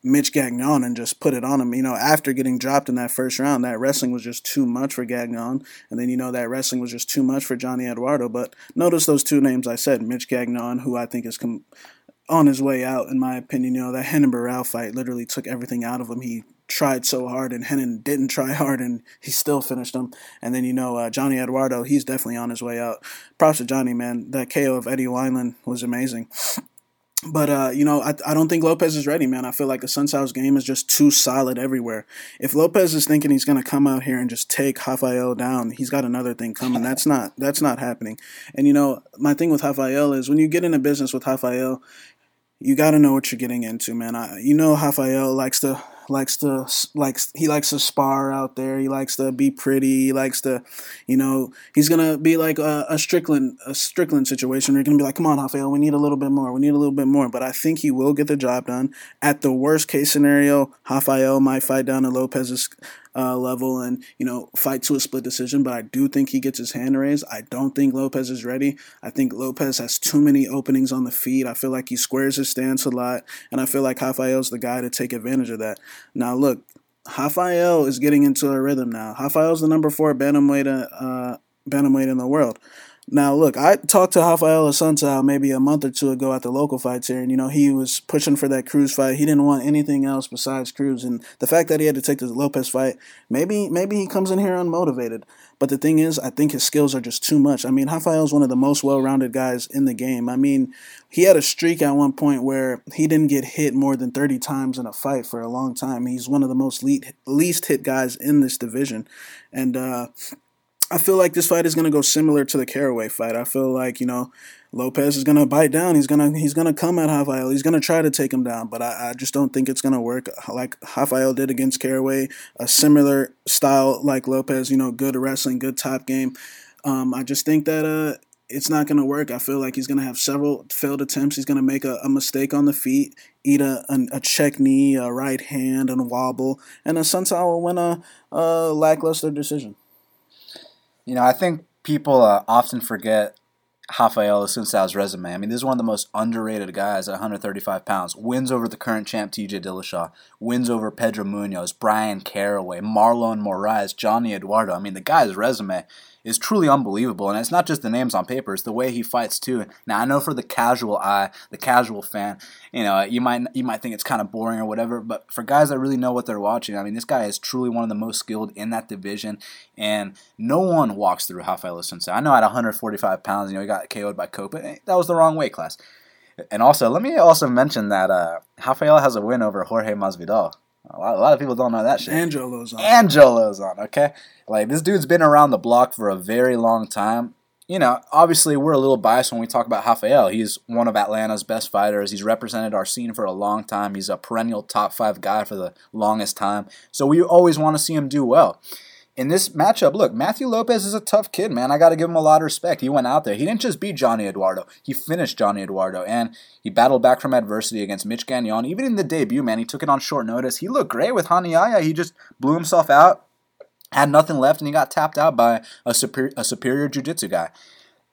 Mitch Gagnon and just put it on him. You know, after getting dropped in that first round, that wrestling was just too much for Gagnon. And then, you know, that wrestling was just too much for Johnny Eduardo. But notice those two names I said, Mitch Gagnon, who I think is on his way out, in my opinion. You know, that Henan Barrow fight literally took everything out of him. He tried so hard, and Henan didn't try hard, and he still finished him. And then, you know, Johnny Eduardo, he's definitely on his way out. Props to Johnny, man. That KO of Eddie Wineland was amazing. But, you know, I don't think Lopez is ready, man. I feel like Assunção's game is just too solid everywhere. If Lopez is thinking he's going to come out here and just take Rafael down, he's got another thing coming. That's not happening. And, you know, my thing with Rafael is when you get into business with Rafael, you got to know what you're getting into, man. You know, Rafael likes to spar out there. He likes to be pretty. He likes to, you know, he's gonna be like a Strickland situation. You're gonna be like, come on, Rafael, we need a little bit more. We need a little bit more. But I think he will get the job done. At the worst case scenario, Rafael might fight down to Lopez's level and, you know, fight to a split decision. But I do think he gets his hand raised. I don't think Lopez is ready. I think Lopez has too many openings on the feed. I feel like he squares his stance a lot, and I feel like Rafael's the guy to take advantage of that. Now, look, Rafael is getting into a rhythm now. Rafael's the number 4 bantamweight in the world. Now, look, I talked to Rafael Assunção maybe a month or two ago at the local fights here, and, you know, he was pushing for that Cruz fight. He didn't want anything else besides Cruz, and the fact that he had to take the Lopez fight, maybe he comes in here unmotivated. But the thing is, I think his skills are just too much. I mean, Rafael's one of the most well-rounded guys in the game. I mean, he had a streak at one point where he didn't get hit more than 30 times in a fight for a long time. He's one of the most least hit guys in this division, and I feel like this fight is going to go similar to the Caraway fight. I feel like, you know, Lopez is going to bite down. He's going to come at Rafael. He's going to try to take him down, but I just don't think it's going to work. Like Rafael did against Caraway, a similar style like Lopez, you know, good wrestling, good top game. I just think that it's not going to work. I feel like he's going to have several failed attempts. He's going to make a mistake on the feet, eat a check knee, a right hand, and a wobble, and Assunção will win a lackluster decision. You know, I think people often forget Rafael Assunção's resume. I mean, this is one of the most underrated guys at 135 pounds. Wins over the current champ, TJ Dillashaw. Wins over Pedro Munoz, Brian Caraway, Marlon Moraes, Johnny Eduardo. I mean, the guy's resume is truly unbelievable. And it's not just the names on paper. It's the way he fights, too. Now, I know for the casual eye, the casual fan, you know, you might think it's kind of boring or whatever. But for guys that really know what they're watching, I mean, this guy is truly one of the most skilled in that division. And no one walks through Rafael Assunção. I know at 145 pounds, you know, he got KO'd by Cope, but that was the wrong weight class. And also, let me also mention that Rafael has a win over Jorge Masvidal. A lot of people don't know that shit. And Joe Lozano. Okay? Like, this dude's been around the block for a very long time. You know, obviously, we're a little biased when we talk about Rafael. He's one of Atlanta's best fighters. He's represented our scene for a long time. He's a perennial top 5 guy for the longest time. So we always want to see him do well. In this matchup, look, Matthew Lopez is a tough kid, man. I got to give him a lot of respect. He went out there. He didn't just beat Johnny Eduardo. He finished Johnny Eduardo, and he battled back from adversity against Mitch Gagnon. Even in the debut, man, he took it on short notice. He looked great with Hanyaya. He just blew himself out, had nothing left, and he got tapped out by a superior jiu-jitsu guy.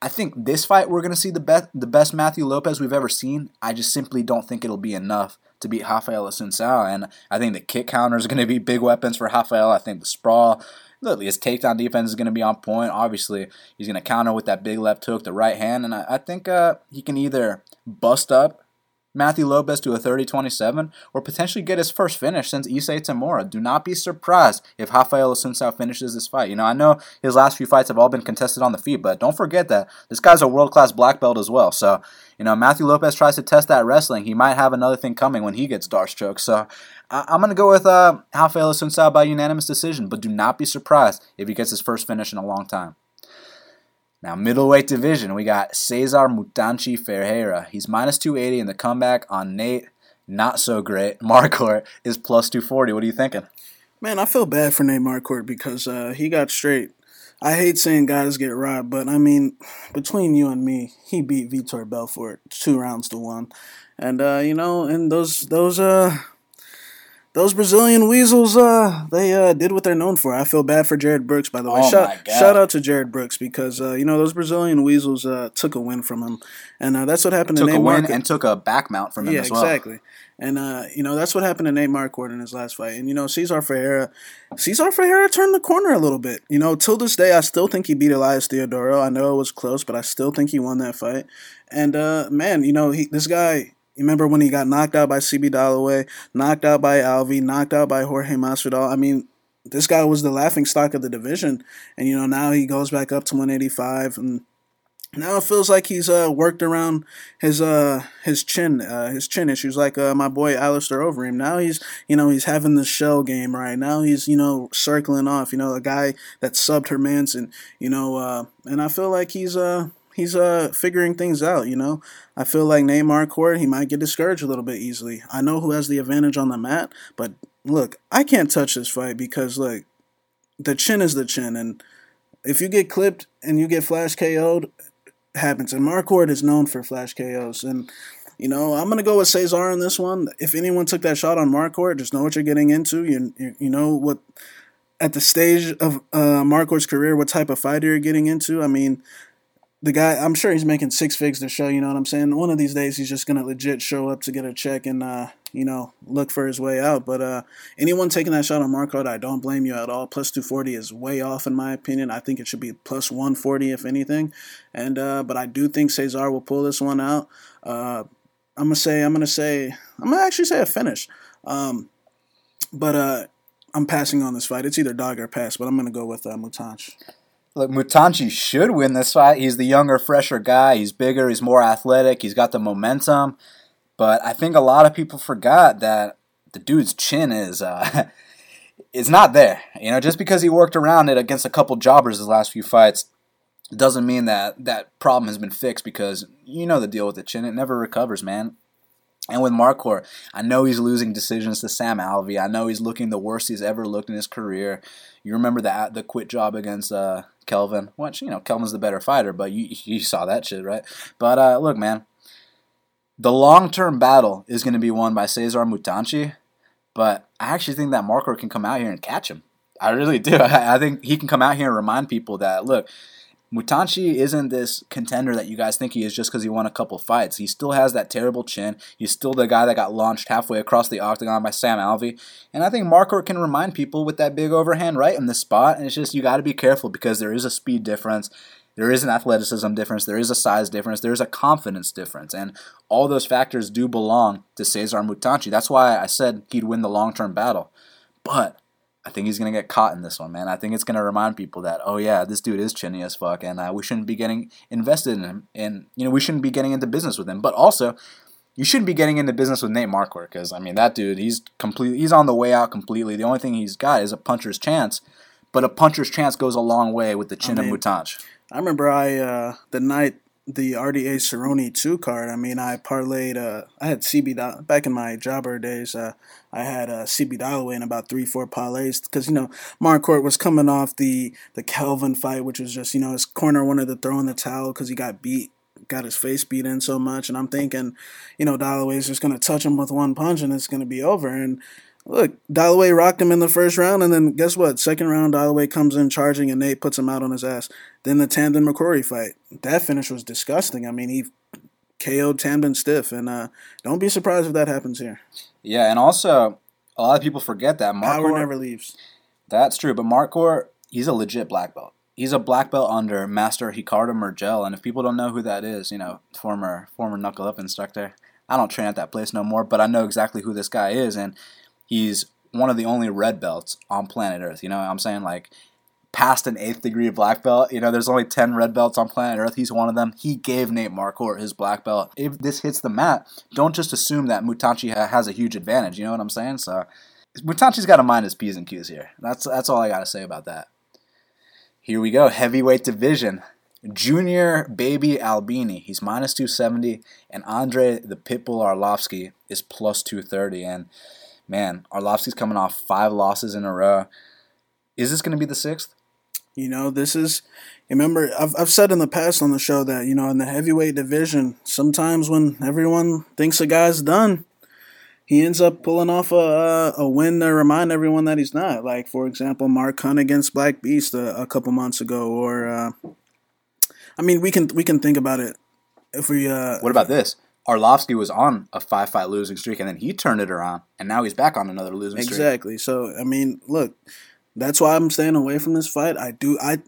I think this fight we're going to see the best Matthew Lopez we've ever seen. I just simply don't think it'll be enough to beat Rafael Assunção, and I think the kick counter is going to be big weapons for Rafael. I think the sprawl, look, his takedown defense is going to be on point. Obviously, he's going to counter with that big left hook, the right hand. And I think he can either bust up Matthew Lopez to a 30-27 or potentially get his first finish since Issei Tamura. Do not be surprised if Rafael Assunção finishes this fight. You know, I know his last few fights have all been contested on the feet, but don't forget that this guy's a world-class black belt as well. So, you know, Matthew Lopez tries to test that wrestling. He might have another thing coming when he gets Darce choked. So I'm going to go with Rafael Assunção by unanimous decision, but do not be surprised if he gets his first finish in a long time. Now, middleweight division, we got Cesar Mutanchi Ferreira. He's minus 280 in the comeback on Nate, not so great. Marquardt is plus 240. What are you thinking? Man, I feel bad for Nate Marquardt because he got straight. I hate saying guys get robbed, but, I mean, between you and me, he beat Vitor Belfort 2-1. And, you know, and those Brazilian weasels, they did what they're known for. I feel bad for Jared Brooks, by the way. Shout out to Jared Brooks because, you know, those Brazilian weasels took a win from him. And that's what happened to Nate Marquardt. Took a win and took a back mount from him as well. Yeah, exactly. And, you know, that's what happened to Nate Marquardt in his last fight. And, you know, Cesar Ferreira turned the corner a little bit. You know, till this day, I still think he beat Elias Theodoro. I know it was close, but I still think he won that fight. And, man, you know, this guy... Remember when he got knocked out by CB Dalloway, knocked out by Alvey, knocked out by Jorge Masvidal? I mean, this guy was the laughingstock of the division. And, you know, now he goes back up to 185. And now it feels like he's worked around his chin issues, like my boy Alistair Overeem. Now he's, you know, he's having the shell game right. Now he's, you know, circling off, you know, a guy that subbed Hermanson, you know. And I feel like he's figuring things out, you know. I feel like Nate Marquardt, he might get discouraged a little bit easily. I know who has the advantage on the mat, but look, I can't touch this fight because, like, the chin is the chin. And if you get clipped and you get flash KO'd, it happens. And Marquardt is known for flash KOs. And, you know, I'm going to go with Cesar on this one. If anyone took that shot on Marquardt, just know what you're getting into. You know what... at the stage of Marquardt's career, what type of fighter you're getting into. I mean, the guy, I'm sure he's making six figs to show, you know what I'm saying? One of these days, he's just going to legit show up to get a check and, you know, look for his way out. But anyone taking that shot on Marquardt, I don't blame you at all. Plus 240 is way off, in my opinion. I think it should be plus 140, if anything. And but I do think Cesar will pull this one out. I'm going to actually say a finish. But I'm passing on this fight. It's either dog or pass, but I'm going to go with Mutanchi. Look, Mutanchi should win this fight. He's the younger, fresher guy. He's bigger. He's more athletic. He's got the momentum. But I think a lot of people forgot that the dude's chin is it's not there. You know, just because he worked around it against a couple jobbers his last few fights doesn't mean that that problem has been fixed, because you know the deal with the chin. It never recovers, man. And with Marquardt, I know he's losing decisions to Sam Alvey. I know he's looking the worst he's ever looked in his career. You remember the quit job against Kelvin, which, you know, Kelvin's the better fighter, but you saw that shit, right? But look, man, the long-term battle is going to be won by Cesar Mutanchi, but I actually think that Marquardt can come out here and catch him. I really do. I think he can come out here and remind people that, look, Mutanchi isn't this contender that you guys think he is just because he won a couple fights. He still has that terrible chin. He's still the guy that got launched halfway across the octagon by Sam Alvey. And I think Marquardt can remind people with that big overhand right in the spot. And it's just, you got to be careful, because there is a speed difference. There is an athleticism difference. There is a size difference. There is a confidence difference. And all those factors do belong to Cesar Mutanchi. That's why I said he'd win the long-term battle. But I think he's going to get caught in this one, man. I think it's going to remind people that, oh, yeah, this dude is chinny as fuck, and we shouldn't be getting invested in him, and, you know, we shouldn't be getting into business with him. But also, you shouldn't be getting into business with Nate Marquardt, because, I mean, that dude, he's on the way out completely. The only thing he's got is a puncher's chance, but a puncher's chance goes a long way with the chin of Mutanchi. I remember the night the RDA Cerrone 2 card, I mean, I parlayed, I had CB, back in my jobber days, I had CB Dalloway in about 3-4 parlays, because, you know, Marquardt was coming off the Kelvin fight, which was just, you know, his corner wanted to throw in the towel because he got beat, got his face beat in so much, and I'm thinking, you know, Dalloway's just going to touch him with one punch and it's going to be over, and look, Dalloway rocked him in the first round, and then guess what? Second round, Dalloway comes in charging, and Nate puts him out on his ass. Then the Tandon-McCrory fight. That finish was disgusting. I mean, he KO'd Tandon stiff, and don't be surprised if that happens here. Yeah, and also, a lot of people forget that Marquardt... Power never leaves. That's true, but Marquardt, he's a legit black belt. He's a black belt under Master Ricardo Mergel, and if people don't know who that is, you know, former knuckle-up instructor. I don't train at that place no more, but I know exactly who this guy is, and he's one of the only red belts on planet Earth. You know what I'm saying? Like, past an 8th degree black belt, you know, there's only 10 red belts on planet Earth. He's one of them. He gave Nate Marquardt his black belt. If this hits the mat, don't just assume that Mutanchi has a huge advantage. You know what I'm saying? So, Mutanchi's got to mind his P's and Q's here. That's all I got to say about that. Here we go. Heavyweight division. Junior Baby Albini. He's minus 270. And Andre the Pitbull Arlovsky is plus 230. And man, Arlovsky's coming off 5 losses in a row. Is this going to be the 6th? You know, this is... Remember, I've said in the past on the show that, you know, in the heavyweight division, sometimes when everyone thinks a guy's done, he ends up pulling off a win to remind everyone that he's not. Like, for example, Mark Hunt against Black Beast a couple months ago. Or, I mean, we can think about it if we... what about this? Arlovsky was on a 5-fight losing streak, and then he turned it around, and now he's back on another losing streak. Exactly. So, I mean, look, that's why I'm staying away from this fight.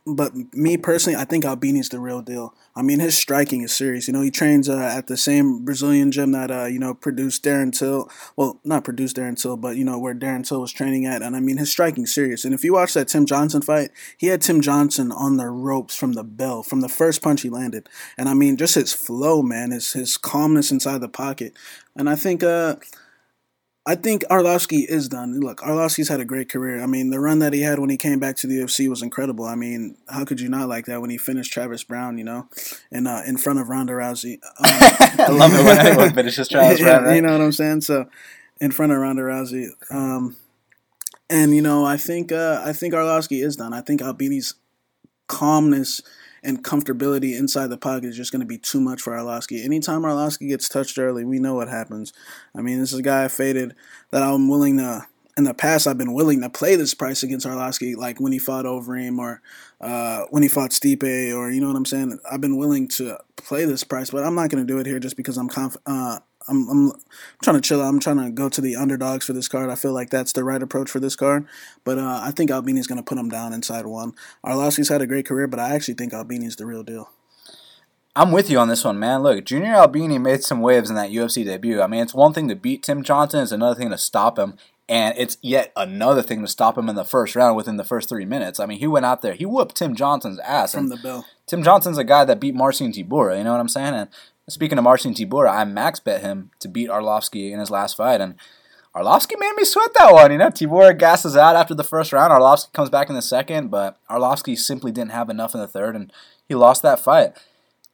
But me personally, I think Albini's the real deal. I mean, his striking is serious. You know, he trains at the same Brazilian gym that, you know, produced Darren Till. Well, not produced Darren Till, but, you know, where Darren Till was training at. And, I mean, his striking's serious. And if you watch that Tim Johnson fight, he had Tim Johnson on the ropes from the bell, from the first punch he landed. And, I mean, just his flow, man, his calmness inside the pocket. And I think Arlovsky is done. Look, Arlovsky's had a great career. I mean, the run that he had when he came back to the UFC was incredible. I mean, how could you not like that when he finished Travis Brown, you know, and in front of Ronda Rousey? I love it when everyone finishes Travis Brown, right? You know what I'm saying? So, in front of Ronda Rousey. And, you know, I think Arlovsky is done. I think Albini's calmness and comfortability inside the pocket is just going to be too much for Arlovsky. Anytime Arlovsky gets touched early, we know what happens. I mean, this is a guy I faded that I'm willing to in the past, I've been willing to play this price against Arlovski, like when he fought Overeem or when he fought Stipe, or you know what I'm saying. I've been willing to play this price, but I'm not going to do it here just because I'm trying to chill out. I'm trying to go to the underdogs for this card. I feel like that's the right approach for this card. But I think Albini's going to put him down inside one. Arlovski's had a great career, but I actually think Albini's the real deal. I'm with you on this one, man. Look, Junior Albini made some waves in that UFC debut. I mean, it's one thing to beat Tim Johnson. It's another thing to stop him. And it's yet another thing to stop him in the first round within the first 3 minutes. I mean, he went out there. He whooped Tim Johnson's ass. From the bell. Tim Johnson's a guy that beat Marcin Tibura. You know what I'm saying? And speaking of Marcin Tibura, I max bet him to beat Arlovski in his last fight, and Arlovski made me sweat that one. You know, Tibura gasses out after the first round. Arlovski comes back in the second, but Arlovski simply didn't have enough in the third, and he lost that fight.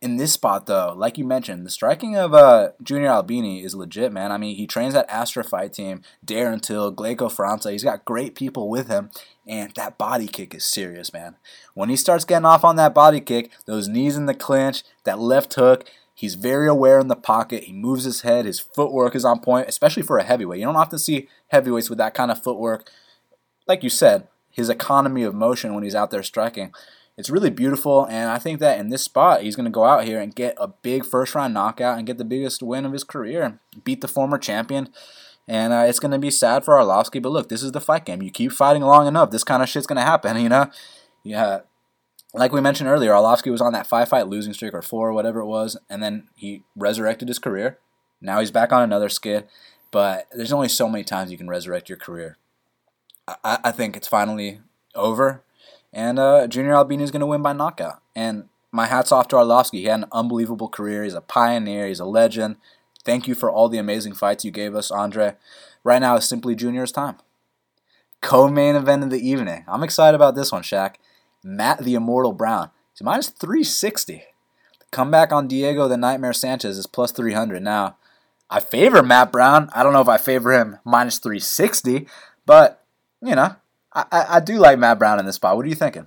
In this spot, though, like you mentioned, the striking of Junior Albini is legit, man. I mean, he trains that Astra Fight Team, Darren Till, Gleico Franza. He's got great people with him, and that body kick is serious, man. When he starts getting off on that body kick, those knees in the clinch, that left hook, he's very aware in the pocket. He moves his head. His footwork is on point, especially for a heavyweight. You don't often see heavyweights with that kind of footwork. Like you said, his economy of motion when he's out there striking. It's really beautiful, and I think that in this spot, he's going to go out here and get a big first-round knockout and get the biggest win of his career, beat the former champion. And it's going to be sad for Arlovski, but look, this is the fight game. You keep fighting long enough, this kind of shit's going to happen, you know? Yeah. Like we mentioned earlier, Arlovski was on that five-fight losing streak or four or whatever it was, and then he resurrected his career. Now he's back on another skid, but there's only so many times you can resurrect your career. I think it's finally over, and Junior Albini is going to win by knockout. And my hat's off to Arlovski. He had an unbelievable career. He's a pioneer. He's a legend. Thank you for all the amazing fights you gave us, Andre. Right now is simply Junior's time. Co-main event of the evening. I'm excited about this one, Shaq. Matt the Immortal Brown. He's minus 360. The comeback on Diego the Nightmare Sanchez is plus 300. Now, I favor Matt Brown. I don't know if I favor him minus 360, but, you know, I do like Matt Brown in this spot. What are you thinking?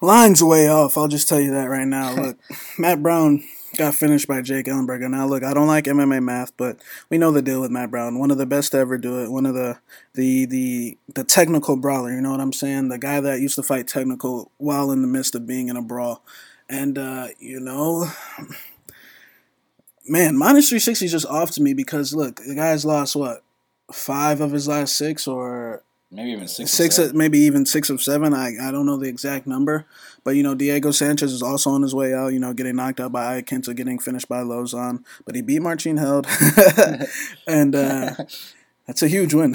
Line's way off. I'll just tell you that right now. Look, Matt Brown got finished by Jake Ellenberger. Now, look, I don't like MMA math, but we know the deal with Matt Brown. One of the best to ever do it. One of the technical brawler, you know what I'm saying? The guy that used to fight technical while in the midst of being in a brawl. And, you know, man, minus 360 is just off to me because, look, the guy's lost, what, 5 of his last 6 or... Maybe even six of seven. I don't know the exact number, but you know Diego Sanchez is also on his way out. You know, getting knocked out by Iaquinta, getting finished by Lozano, but he beat Marcin Held, and that's a huge win.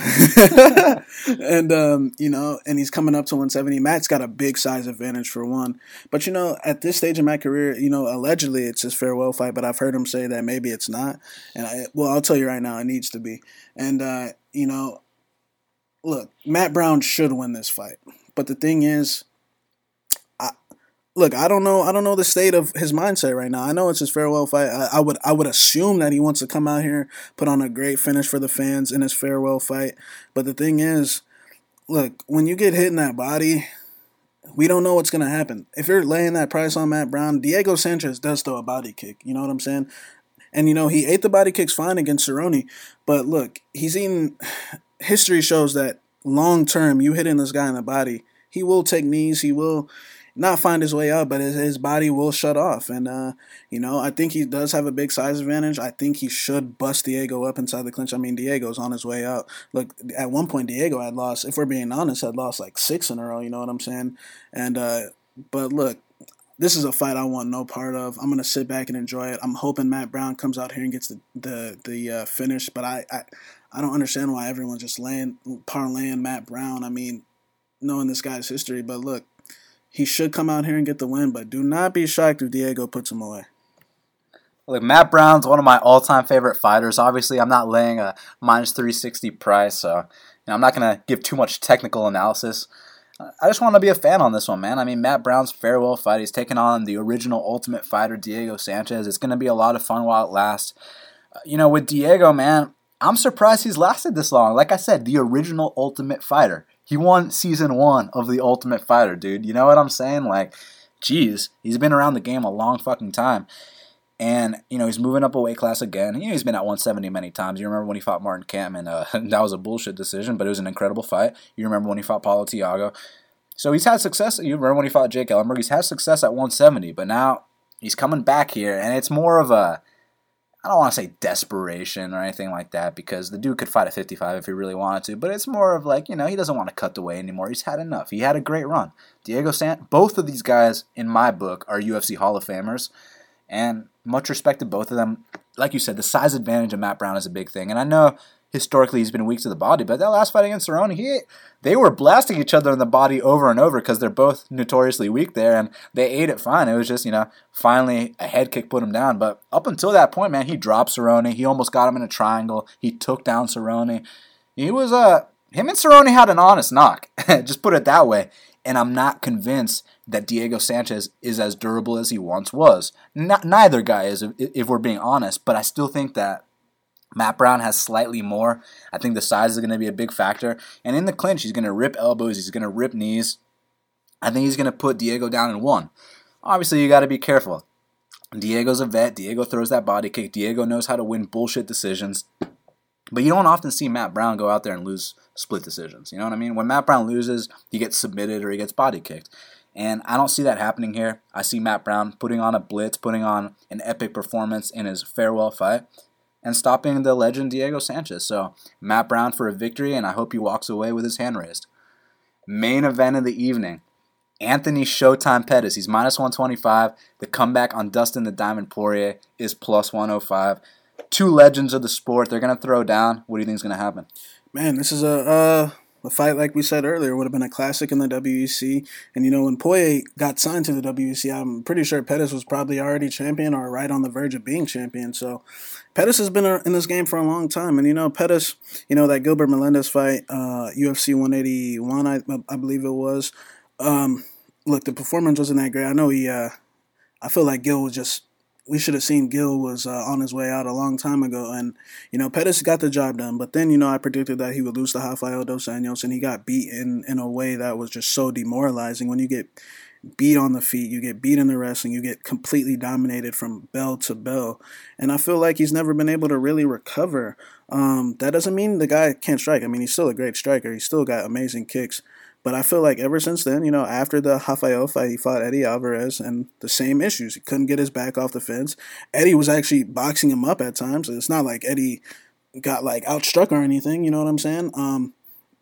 And you know, and he's coming up to 170. Matt's got a big size advantage for one, but you know, at this stage in Matt's career, you know, allegedly it's his farewell fight, but I've heard him say that maybe it's not. And I'll tell you right now, it needs to be. And you know. Look, Matt Brown should win this fight. But the thing is, I don't know the state of his mindset right now. I know it's his farewell fight. I would assume that he wants to come out here, put on a great finish for the fans in his farewell fight. But the thing is, look, when you get hit in that body, we don't know what's going to happen. If you're laying that price on Matt Brown, Diego Sanchez does throw a body kick. You know what I'm saying? And, you know, he ate the body kicks fine against Cerrone. But, look, he's eaten... History shows that long-term, you hitting this guy in the body, he will take knees, he will not find his way out, but his body will shut off. And, you know, I think he does have a big size advantage. I think he should bust Diego up inside the clinch. I mean, Diego's on his way out. Look, at one point, Diego had lost, if we're being honest, had lost like 6 in a row, you know what I'm saying? And but look, this is a fight I want no part of. I'm going to sit back and enjoy it. I'm hoping Matt Brown comes out here and gets the finish, but I don't understand why everyone's just parlaying Matt Brown. I mean, knowing this guy's history. But look, he should come out here and get the win. But do not be shocked if Diego puts him away. Look, Matt Brown's one of my all-time favorite fighters. Obviously, I'm not laying a minus 360 price, so I'm not going to give too much technical analysis. I just want to be a fan on this one, man. I mean, Matt Brown's farewell fight. He's taking on the original Ultimate Fighter, Diego Sanchez. It's going to be a lot of fun while it lasts. You know, with Diego, man, I'm surprised he's lasted this long. Like I said, the original Ultimate Fighter. He won season 1 of the Ultimate Fighter, dude. You know what I'm saying? Like, geez, he's been around the game a long fucking time. And, you know, he's moving up a weight class again. You know, he's been at 170 many times. You remember when he fought Martin Kampmann, that was a bullshit decision, but it was an incredible fight. You remember when he fought Paulo Thiago. So he's had success. You remember when he fought Jake Ellenberg. He's had success at 170, but now he's coming back here, and it's more of a, I don't want to say desperation or anything like that, because the dude could fight at 55 if he really wanted to, but it's more of like, you know, he doesn't want to cut the weight anymore. He's had enough. He had a great run. Diego Sant, both of these guys, in my book, are UFC Hall of Famers, and much respect to both of them. Like you said, the size advantage of Matt Brown is a big thing. And I know historically he's been weak to the body, but that last fight against Cerrone, they were blasting each other in the body over and over because they're both notoriously weak there, and they ate it fine. It was just, you know, finally a head kick put him down. But up until that point, man, he dropped Cerrone. He almost got him in a triangle. He took down Cerrone. He was, him and Cerrone had an honest knock. Just put it that way. And I'm not convinced that Diego Sanchez is as durable as he once was. Neither guy is, if we're being honest, but I still think that Matt Brown has slightly more. I think the size is going to be a big factor. And in the clinch, he's going to rip elbows. He's going to rip knees. I think he's going to put Diego down in one. Obviously, you got to be careful. Diego's a vet. Diego throws that body kick. Diego knows how to win bullshit decisions. But you don't often see Matt Brown go out there and lose split decisions. You know what I mean? When Matt Brown loses, he gets submitted or he gets body kicked. And I don't see that happening here. I see Matt Brown putting on a blitz, putting on an epic performance in his farewell fight, and stopping the legend Diego Sanchez. So Matt Brown for a victory, and I hope he walks away with his hand raised. Main event of the evening, Anthony Showtime Pettis. He's minus 125. The comeback on Dustin the Diamond Poirier is plus 105. Two legends of the sport. They're going to throw down. What do you think is going to happen? Man, this is a fight, like we said earlier, would have been a classic in the WEC. And, you know, when Poirier got signed to the WEC, I'm pretty sure Pettis was probably already champion or right on the verge of being champion. So Pettis has been in this game for a long time. And, you know, Pettis, you know, that Gilbert Melendez fight, UFC 181, I believe it was. Look, the performance wasn't that great. I know I feel like Gil was just, we should have seen Gil was on his way out a long time ago. And, you know, Pettis got the job done. But then, you know, I predicted that he would lose to Rafael Dos Anjos, and he got beat in a way that was just so demoralizing. When you get beat on the feet, you get beat in the wrestling, you get completely dominated from bell to bell. And I feel like he's never been able to really recover. That doesn't mean the guy can't strike. I mean, he's still a great striker. He's still got amazing kicks. But I feel like ever since then, you know, after the Rafael fight, he fought Eddie Alvarez, and the same issues. He couldn't get his back off the fence. Eddie was actually boxing him up at times. It's not like Eddie got, like, outstruck or anything, you know what I'm saying?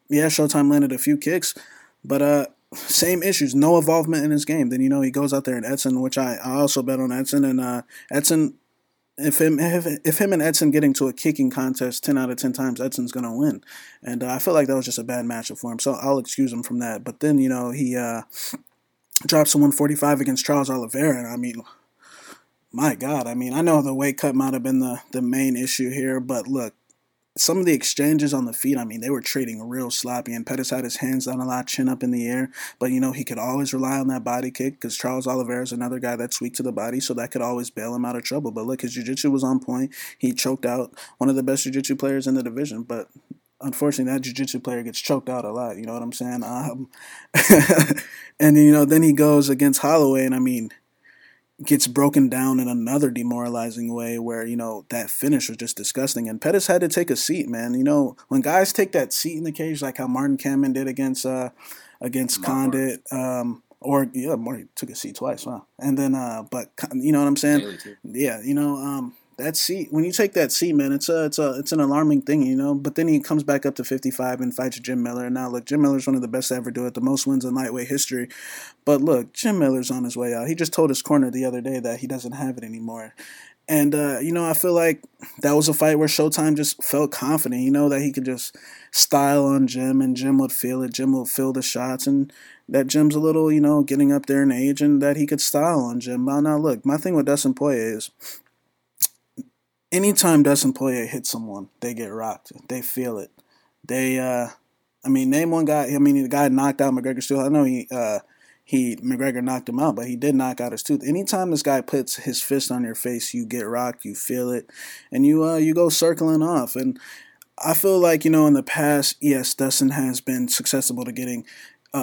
Yeah, Showtime landed a few kicks, but same issues, no involvement in his game. Then, you know, he goes out there and Edson, which I also bet on Edson, and Edson, if him and Edson get into a kicking contest 10 out of 10 times, Edson's going to win. And I feel like that was just a bad matchup for him, so I'll excuse him from that. But then, you know, he drops to 145 against Charles Oliveira, and I mean, my God. I mean, I know the weight cut might have been the main issue here, but look, some of the exchanges on the feet, I mean, they were trading real sloppy, and Pettis had his hands down a lot, chin up in the air, but, you know, he could always rely on that body kick because Charles Oliveira is another guy that's weak to the body, so that could always bail him out of trouble. But look, his jiu-jitsu was on point. He choked out one of the best jiu-jitsu players in the division, but unfortunately, that jiu-jitsu player gets choked out a lot, you know what I'm saying? And, you know, then he goes against Holloway, and, I mean, gets broken down in another demoralizing way where, you know, that finish was just disgusting. And Pettis had to take a seat, man. You know, when guys take that seat in the cage, like how Martin Kampmann did against Condit, Marty took a seat twice, wow. And then, but you know what I'm saying? Yeah, you know, that seat, when you take that seat, man, it's an alarming thing, you know. But then he comes back up to 55 and fights Jim Miller. Now, look, Jim Miller's one of the best to ever do it, the most wins in lightweight history. But look, Jim Miller's on his way out. He just told his corner the other day that he doesn't have it anymore. And, you know, I feel like that was a fight where Showtime just felt confident, you know, that he could just style on Jim, and Jim would feel it. Jim would feel the shots, and that Jim's a little, you know, getting up there in age, and that he could style on Jim. Now, look, my thing with Dustin Poirier is, anytime Dustin Poirier hits someone, they get rocked. They feel it. They, name one guy. I mean, the guy knocked out McGregor's tooth. I know McGregor knocked him out, but he did knock out his tooth. Anytime this guy puts his fist on your face, you get rocked. You feel it, and you go circling off. And I feel like, you know, in the past, yes, Dustin has been successful to getting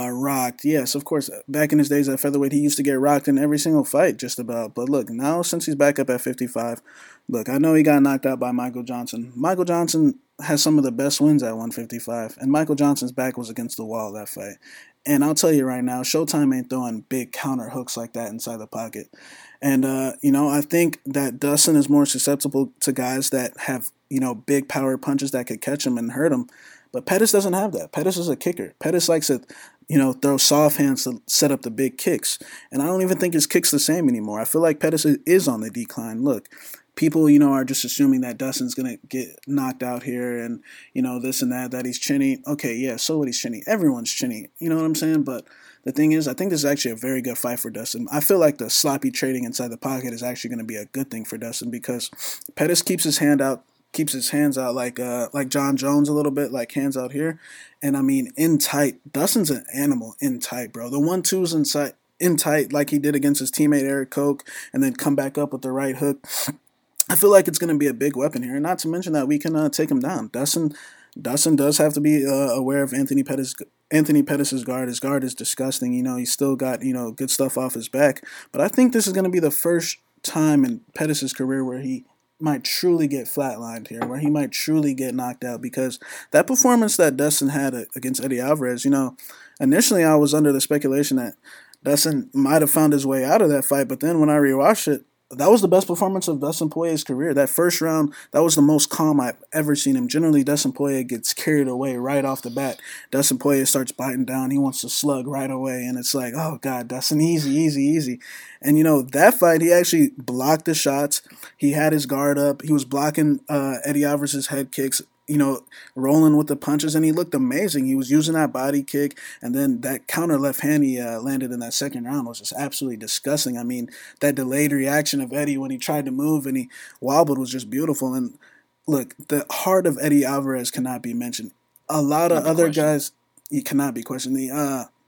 rocked. Yes, of course, back in his days at featherweight, he used to get rocked in every single fight, just about. But look, now since he's back up at 55, look, I know he got knocked out by Michael Johnson. Michael Johnson has some of the best wins at 155, and Michael Johnson's back was against the wall that fight. And I'll tell you right now, Showtime ain't throwing big counter hooks like that inside the pocket. And, I think that Dustin is more susceptible to guys that have, big power punches that could catch him and hurt him. But Pettis doesn't have that. Pettis is a kicker. Pettis likes to, throw soft hands to set up the big kicks. And I don't even think his kick's the same anymore. I feel like Pettis is on the decline. Look, people, are just assuming that Dustin's going to get knocked out here and, this and that he's chinny. Okay, yeah, so what, he's chinny. Everyone's chinny. You know what I'm saying? But the thing is, I think this is actually a very good fight for Dustin. I feel like the sloppy trading inside the pocket is actually going to be a good thing for Dustin because Pettis keeps his hand out, keeps his hands out like John Jones a little bit, like hands out here. And, in tight, Dustin's an animal in tight, bro. The 1-2's in tight like he did against his teammate Eric Koch and then come back up with the right hook. I feel like it's going to be a big weapon here, and not to mention that we can take him down. Dustin does have to be aware of Anthony Pettis. Anthony Pettis' guard. His guard is disgusting. He's still got, good stuff off his back. But I think this is going to be the first time in Pettis' career where he might truly get flatlined here, where he might truly get knocked out, because that performance that Dustin had against Eddie Alvarez, initially I was under the speculation that Dustin might have found his way out of that fight, but then when I rewatched it, that was the best performance of Dustin Poirier's career. That first round, that was the most calm I've ever seen him. Generally, Dustin Poirier gets carried away right off the bat. Dustin Poirier starts biting down. He wants to slug right away, and it's like, oh, God, Dustin, easy. And, that fight, he actually blocked the shots. He had his guard up. He was blocking Eddie Alvarez's head kicks, rolling with the punches, and he looked amazing. He was using that body kick, and then that counter left hand he landed in that second round was just absolutely disgusting. That delayed reaction of Eddie when he tried to move and he wobbled was just beautiful. And look, the heart of Eddie Alvarez cannot be mentioned. A lot of other guys, he cannot be questioned. The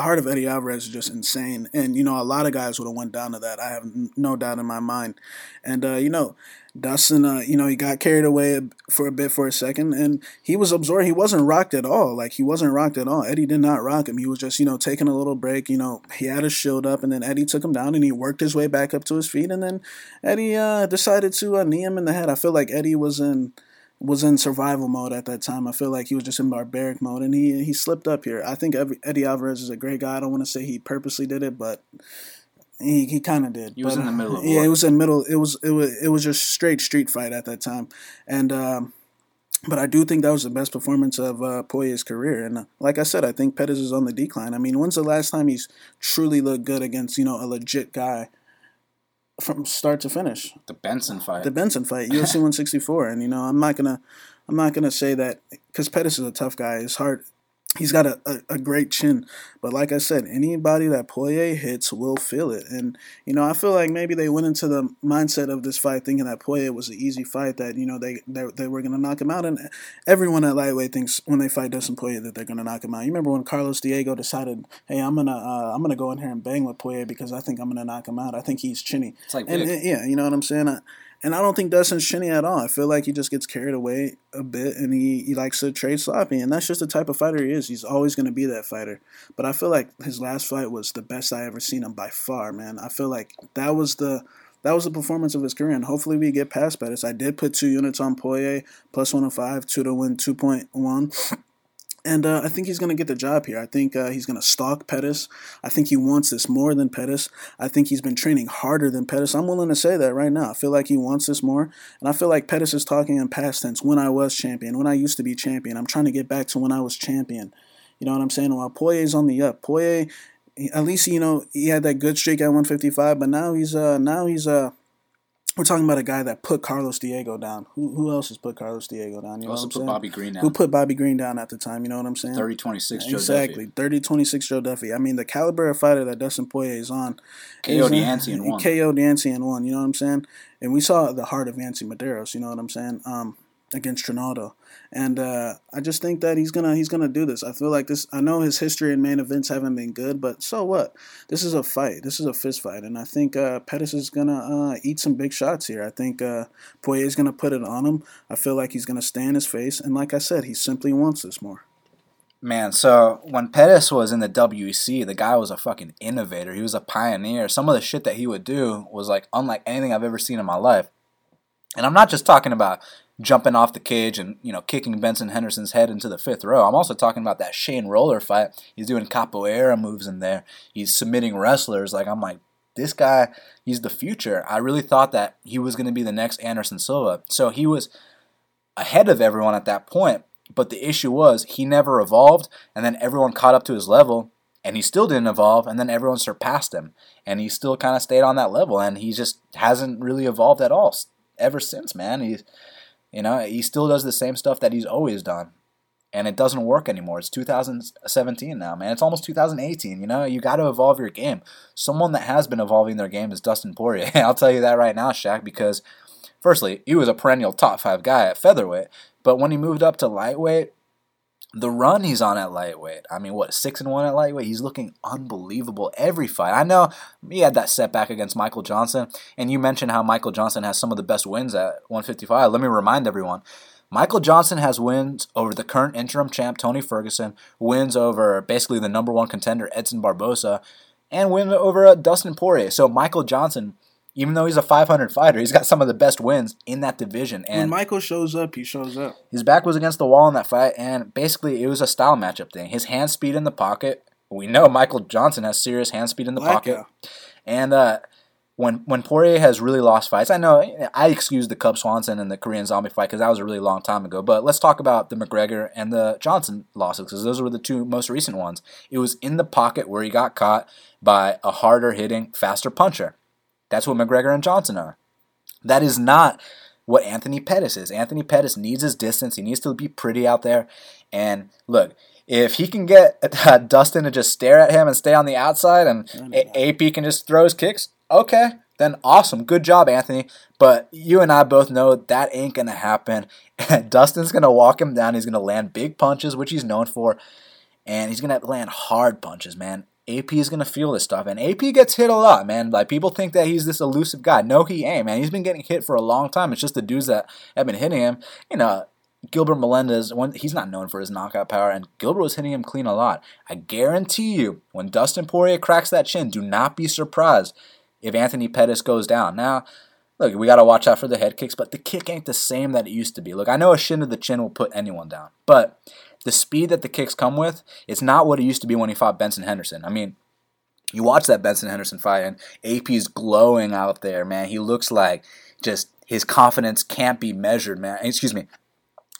heart of Eddie Alvarez is just insane, and, a lot of guys would have went down to that. I have no doubt in my mind. And, Dustin, he got carried away for a second, and he was absorbed. He wasn't rocked at all. Eddie did not rock him. He was just, taking a little break. He had his shield up, and then Eddie took him down, and he worked his way back up to his feet, and then Eddie decided to knee him in the head. I feel like Eddie was in survival mode at that time. I feel like he was just in barbaric mode, and he slipped up here. I think Eddie Alvarez is a great guy. I don't want to say he purposely did it, but he kind of did. He was in the middle of it. Yeah, it was just straight street fight at that time. And but I do think that was the best performance of Poirier's career. And like I said, I think Pettis is on the decline. When's the last time he's truly looked good against, a legit guy from start to finish? The Benson fight, UFC 164, and I'm not gonna say that because Pettis is a tough guy. His heart, he's got a great chin, but like I said, anybody that Poirier hits will feel it. And I feel like maybe they went into the mindset of this fight thinking that Poirier was an easy fight, that they were gonna knock him out. And everyone at lightweight thinks when they fight Dustin Poirier that they're gonna knock him out. You remember when Carlos Diego decided, hey, I'm gonna go in here and bang with Poirier because I think I'm gonna knock him out. I think he's chinny. It's like yeah, you know what I'm saying. And I don't think Dustin's chinny at all. I feel like he just gets carried away a bit, and he likes to trade sloppy, and that's just the type of fighter he is. He's always going to be that fighter. But I feel like his last fight was the best I ever seen him by far, man. I feel like that was the performance of his career, and hopefully we get past Pettis. I did put 2 units on Poirier, plus 105, 2 to win, 2.1. And I think he's going to get the job here. I think he's going to stalk Pettis. I think he wants this more than Pettis. I think he's been training harder than Pettis. I'm willing to say that right now. I feel like he wants this more. And I feel like Pettis is talking in past tense, when I was champion, when I used to be champion. I'm trying to get back to when I was champion. You know what I'm saying? While Poirier's on the up. Poirier, at least, he had that good streak at 155, but now he's we're talking about a guy that put Carlos Diego down. Who else has put Carlos Diego down? You know also put Bobby Green down. Who put Bobby Green down at the time, you know what I'm saying? 30-26 Joe Duffy. Exactly, 30-26 Joe Duffy. The caliber of fighter that Dustin Poirier is on. KO'd Yancey and won, you know what I'm saying? And we saw the heart of Yancey Medeiros, you know what I'm saying, against Trinaldo. And I just think that he's gonna do this. I feel like this. I know his history and main events haven't been good, but so what? This is a fight. This is a fist fight, and I think Pettis is gonna eat some big shots here. I think Poirier is gonna put it on him. I feel like he's gonna stay in his face, and like I said, he simply wants this more. Man, so when Pettis was in the WEC, the guy was a fucking innovator. He was a pioneer. Some of the shit that he would do was like unlike anything I've ever seen in my life. And I'm not just talking about jumping off the cage and, you know, kicking Benson Henderson's head into the fifth row. I'm also talking about that Shane Roller fight. He's doing capoeira moves in there. He's submitting wrestlers. Like, I'm like, this guy, he's the future. I really thought that he was going to be the next Anderson Silva. So he was ahead of everyone at that point. But the issue was he never evolved, and then everyone caught up to his level, and he still didn't evolve, and then everyone surpassed him. And he still kind of stayed on that level, and he just hasn't really evolved at all ever since, man. He's, you know, he still does the same stuff that he's always done, and it doesn't work anymore. It's 2017 now, man. It's almost 2018, you know. You got to evolve your game. Someone that has been evolving their game is Dustin Poirier. I'll tell you that right now, Shaq, because firstly, he was a perennial top five guy at featherweight. But when he moved up to lightweight, the run he's on at lightweight, I mean, what, 6-1 at lightweight? He's looking unbelievable every fight. I know he had that setback against Michael Johnson, and you mentioned how Michael Johnson has some of the best wins at 155. Let me remind everyone, Michael Johnson has wins over the current interim champ, Tony Ferguson, wins over basically the number one contender, Edson Barboza, and win over Dustin Poirier. So Michael Johnson, even though he's a 500 fighter, he's got some of the best wins in that division. And when Michael shows up, he shows up. His back was against the wall in that fight, and basically it was a style matchup thing. His hand speed in the pocket. We know Michael Johnson has serious hand speed in the pocket. Yeah. And when Poirier has really lost fights, I know I excused the Cub Swanson and the Korean Zombie fight because that was a really long time ago. But let's talk about the McGregor and the Johnson losses because those were the two most recent ones. It was in the pocket where he got caught by a harder hitting, faster puncher. That's what McGregor and Johnson are. That is not what Anthony Pettis is. Anthony Pettis needs his distance. He needs to be pretty out there. And look, if he can get Dustin to just stare at him and stay on the outside and AP can just throw his kicks, okay, then awesome. Good job, Anthony. But you and I both know that ain't going to happen. Dustin's going to walk him down. He's going to land big punches, which he's known for. And he's going to land hard punches, man. AP is going to feel this stuff, and AP gets hit a lot, man. Like, people think that he's this elusive guy. No, he ain't, man. He's been getting hit for a long time. It's just the dudes that have been hitting him. You know, Gilbert Melendez, he's not known for his knockout power, and Gilbert was hitting him clean a lot. I guarantee you, when Dustin Poirier cracks that chin, do not be surprised if Anthony Pettis goes down. Now, look, we got to watch out for the head kicks, but the kick ain't the same that it used to be. Look, I know a shin to the chin will put anyone down, but the speed that the kicks come with, it's not what it used to be when he fought Benson Henderson. I mean, you watch that Benson Henderson fight, and AP's glowing out there, man. He looks like just his confidence can't be measured, man. Excuse me.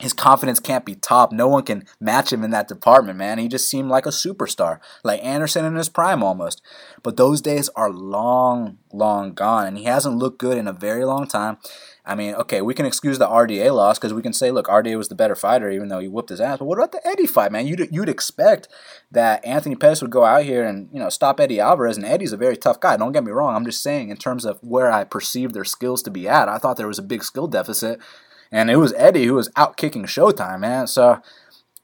His confidence can't be topped. No one can match him in that department, man. He just seemed like a superstar, like Anderson in his prime almost. But those days are long, long gone, and he hasn't looked good in a very long time. I mean, okay, we can excuse the RDA loss because we can say, look, RDA was the better fighter even though he whooped his ass. But what about the Eddie fight, man? You'd expect that Anthony Pettis would go out here and, you know, stop Eddie Alvarez, and Eddie's a very tough guy. Don't get me wrong. I'm just saying in terms of where I perceived their skills to be at, I thought there was a big skill deficit. And it was Eddie who was out kicking Showtime, man. So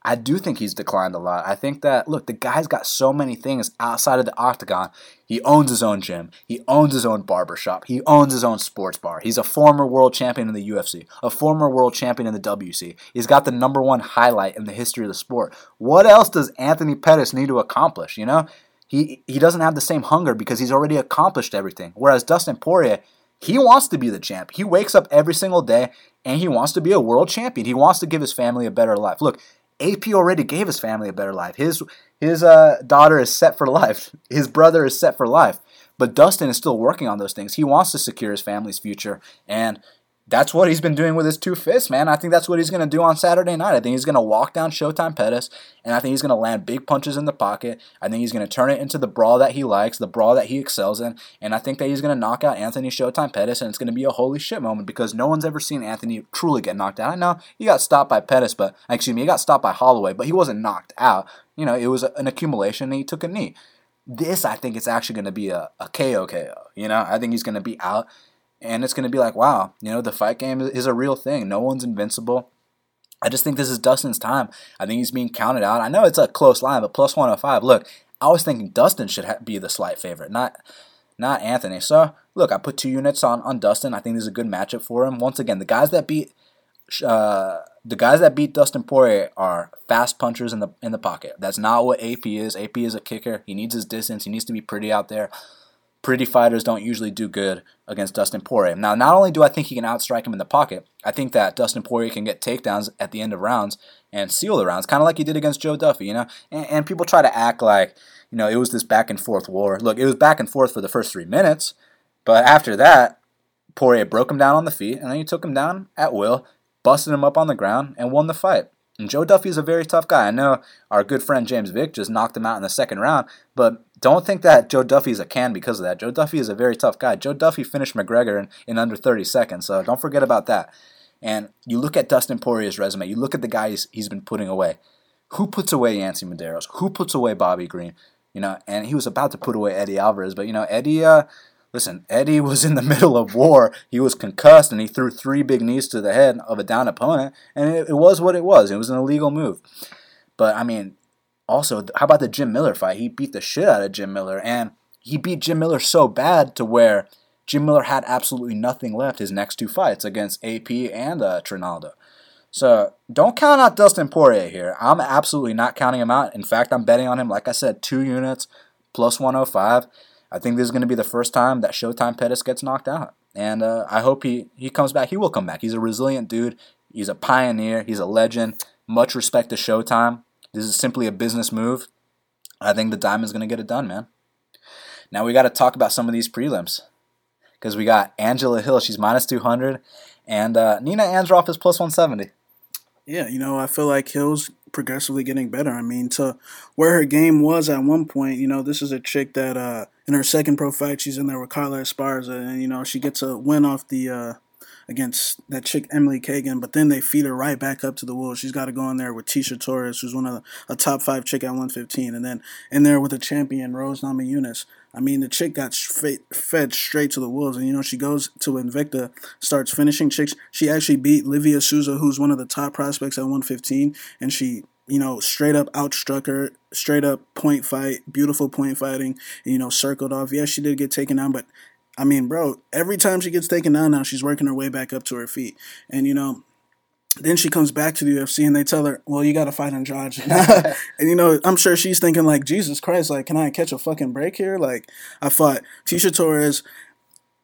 I do think he's declined a lot. I think that, look, the guy's got so many things outside of the octagon. He owns his own gym. He owns his own barbershop. He owns his own sports bar. He's a former world champion in the UFC, a former world champion in the WC. He's got the number one highlight in the history of the sport. What else does Anthony Pettis need to accomplish, you know? He doesn't have the same hunger because he's already accomplished everything. Whereas Dustin Poirier, he wants to be the champ. He wakes up every single day, and he wants to be a world champion. He wants to give his family a better life. Look, AP already gave his family a better life. His daughter is set for life. His brother is set for life. But Dustin is still working on those things. He wants to secure his family's future, and that's what he's been doing with his two fists, man. I think that's what he's going to do on Saturday night. I think he's going to walk down Showtime Pettis, and I think he's going to land big punches in the pocket. I think he's going to turn it into the brawl that he likes, the brawl that he excels in, and I think that he's going to knock out Anthony Showtime Pettis, and it's going to be a holy shit moment because no one's ever seen Anthony truly get knocked out. I know he got stopped by he got stopped by Holloway, but he wasn't knocked out. You know, it was an accumulation, and he took a knee. This, I think it's actually going to be a KO. You know, I think he's going to be out. And it's going to be like, wow, you know, the fight game is a real thing. No one's invincible. I just think this is Dustin's time. I think he's being counted out. I know it's a close line, but plus 105. Look, I was thinking Dustin should be the slight favorite, not Anthony. So, look, I put 2 units on Dustin. I think this is a good matchup for him. Once again, the guys that beat the guys that beat Dustin Poirier are fast punchers in the pocket. That's not what AP is. AP is a kicker. He needs his distance. He needs to be pretty out there. Pretty fighters don't usually do good against Dustin Poirier. Now, not only do I think he can outstrike him in the pocket, I think that Dustin Poirier can get takedowns at the end of rounds and seal the rounds, kind of like he did against Joe Duffy, you know? And people try to act like, you know, it was this back-and-forth war. Look, it was back-and-forth for the first 3 minutes, but after that, Poirier broke him down on the feet, and then he took him down at will, busted him up on the ground, and won the fight. And Joe Duffy is a very tough guy. I know our good friend James Vick just knocked him out in the second round, but don't think that Joe Duffy is a can because of that. Joe Duffy is a very tough guy. Joe Duffy finished McGregor in under 30 seconds, so don't forget about that. And you look at Dustin Poirier's resume. You look at the guys he's been putting away. Who puts away Yancy Medeiros? Who puts away Bobby Green? You know, and he was about to put away Eddie Alvarez, but you know, Eddie was in the middle of war. He was concussed, and he threw three big knees to the head of a down opponent, and it was what it was. It was an illegal move. But, I mean, also, how about the Jim Miller fight? He beat the shit out of Jim Miller, and he beat Jim Miller so bad to where Jim Miller had absolutely nothing left his next two fights against AP and Trinaldo. So, don't count out Dustin Poirier here. I'm absolutely not counting him out. In fact, I'm betting on him, like I said, 2 units, plus 105. I think this is going to be the first time that Showtime Pettis gets knocked out. And I hope he comes back. He will come back. He's a resilient dude. He's a pioneer. He's a legend. Much respect to Showtime. This is simply a business move. I think the Diamond's going to get it done, man. Now we got to talk about some of these prelims. Because we got Angela Hill. She's minus 200. And Nina Androff is plus 170. Yeah, you know, I feel like Hill's progressively getting better. I mean, to where her game was at one point, you know, this is a chick that in her second pro fight, she's in there with Carla Esparza, and, you know, she gets a win off the against that chick Emily Kagan, but then they feed her right back up to the wolves. She's got to go in there with Tisha Torres, who's one of a top 5 chick at 115, and then in there with the champion, Rose Namajunas. I mean, the chick got fed straight to the wolves, and, you know, she goes to Invicta, starts finishing chicks. She actually beat Livia Souza, who's one of the top prospects at 115, and she, you know, straight up outstruck her, straight up point fight, beautiful point fighting, and, you know, circled off. Yes, she did get taken down, but, I mean, bro, every time she gets taken down now, she's working her way back up to her feet. And, you know, then she comes back to the UFC and they tell her, well, you got to fight Andrade. And, you know, I'm sure she's thinking, like, Jesus Christ, like, can I catch a fucking break here? Like, I fought Tisha Torres,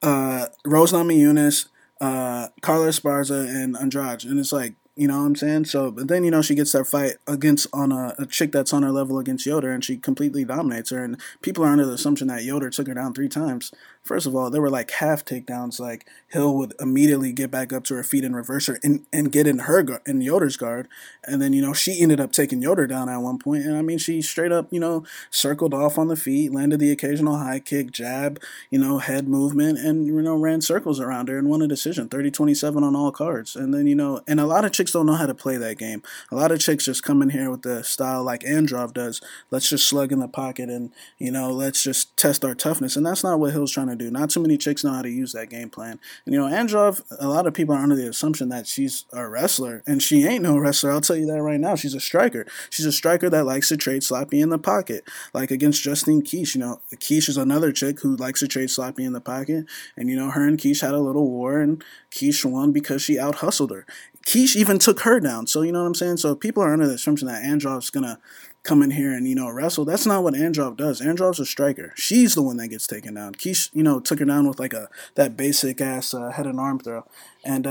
Rose Namajunas, Carla Esparza, and Andrade. And it's like, you know what I'm saying? So, but then, you know, she gets that fight against on a chick that's on her level against Yoder, and she completely dominates her. And people are under the assumption that Yoder took her down 3 times. First of all, there were like half takedowns. Like Hill would immediately get back up to her feet and reverse her and get in in Yoder's guard. And then, you know, she ended up taking Yoder down at one point. And I mean, she straight up, you know, circled off on the feet, landed the occasional high kick, jab, you know, head movement, and, you know, ran circles around her and won a decision, 30-27 on all cards. And then, you know, and a lot of chicks don't know how to play that game. A lot of chicks just come in here with the style like Androv does. Let's just slug in the pocket and, you know, let's just test our toughness. And that's not what Hill's trying to do. Not too many chicks know how to use that game plan. And, you know, Androv, a lot of people are under the assumption that she's a wrestler, and she ain't no wrestler. I'll tell you that right now. She's a striker. She's a striker that likes to trade sloppy in the pocket, like against Justine Keesh. You know, Keesh is another chick who likes to trade sloppy in the pocket, and, you know, her and Keesh had a little war, and Keesh won because she out-hustled her. Keesh even took her down, so you know what I'm saying? So people are under the assumption that Androv's going to come in here and, you know, wrestle. That's not what Androv does. Androv's a striker. She's the one that gets taken down. Keesh, you know, took her down with like that basic-ass head and arm throw. And,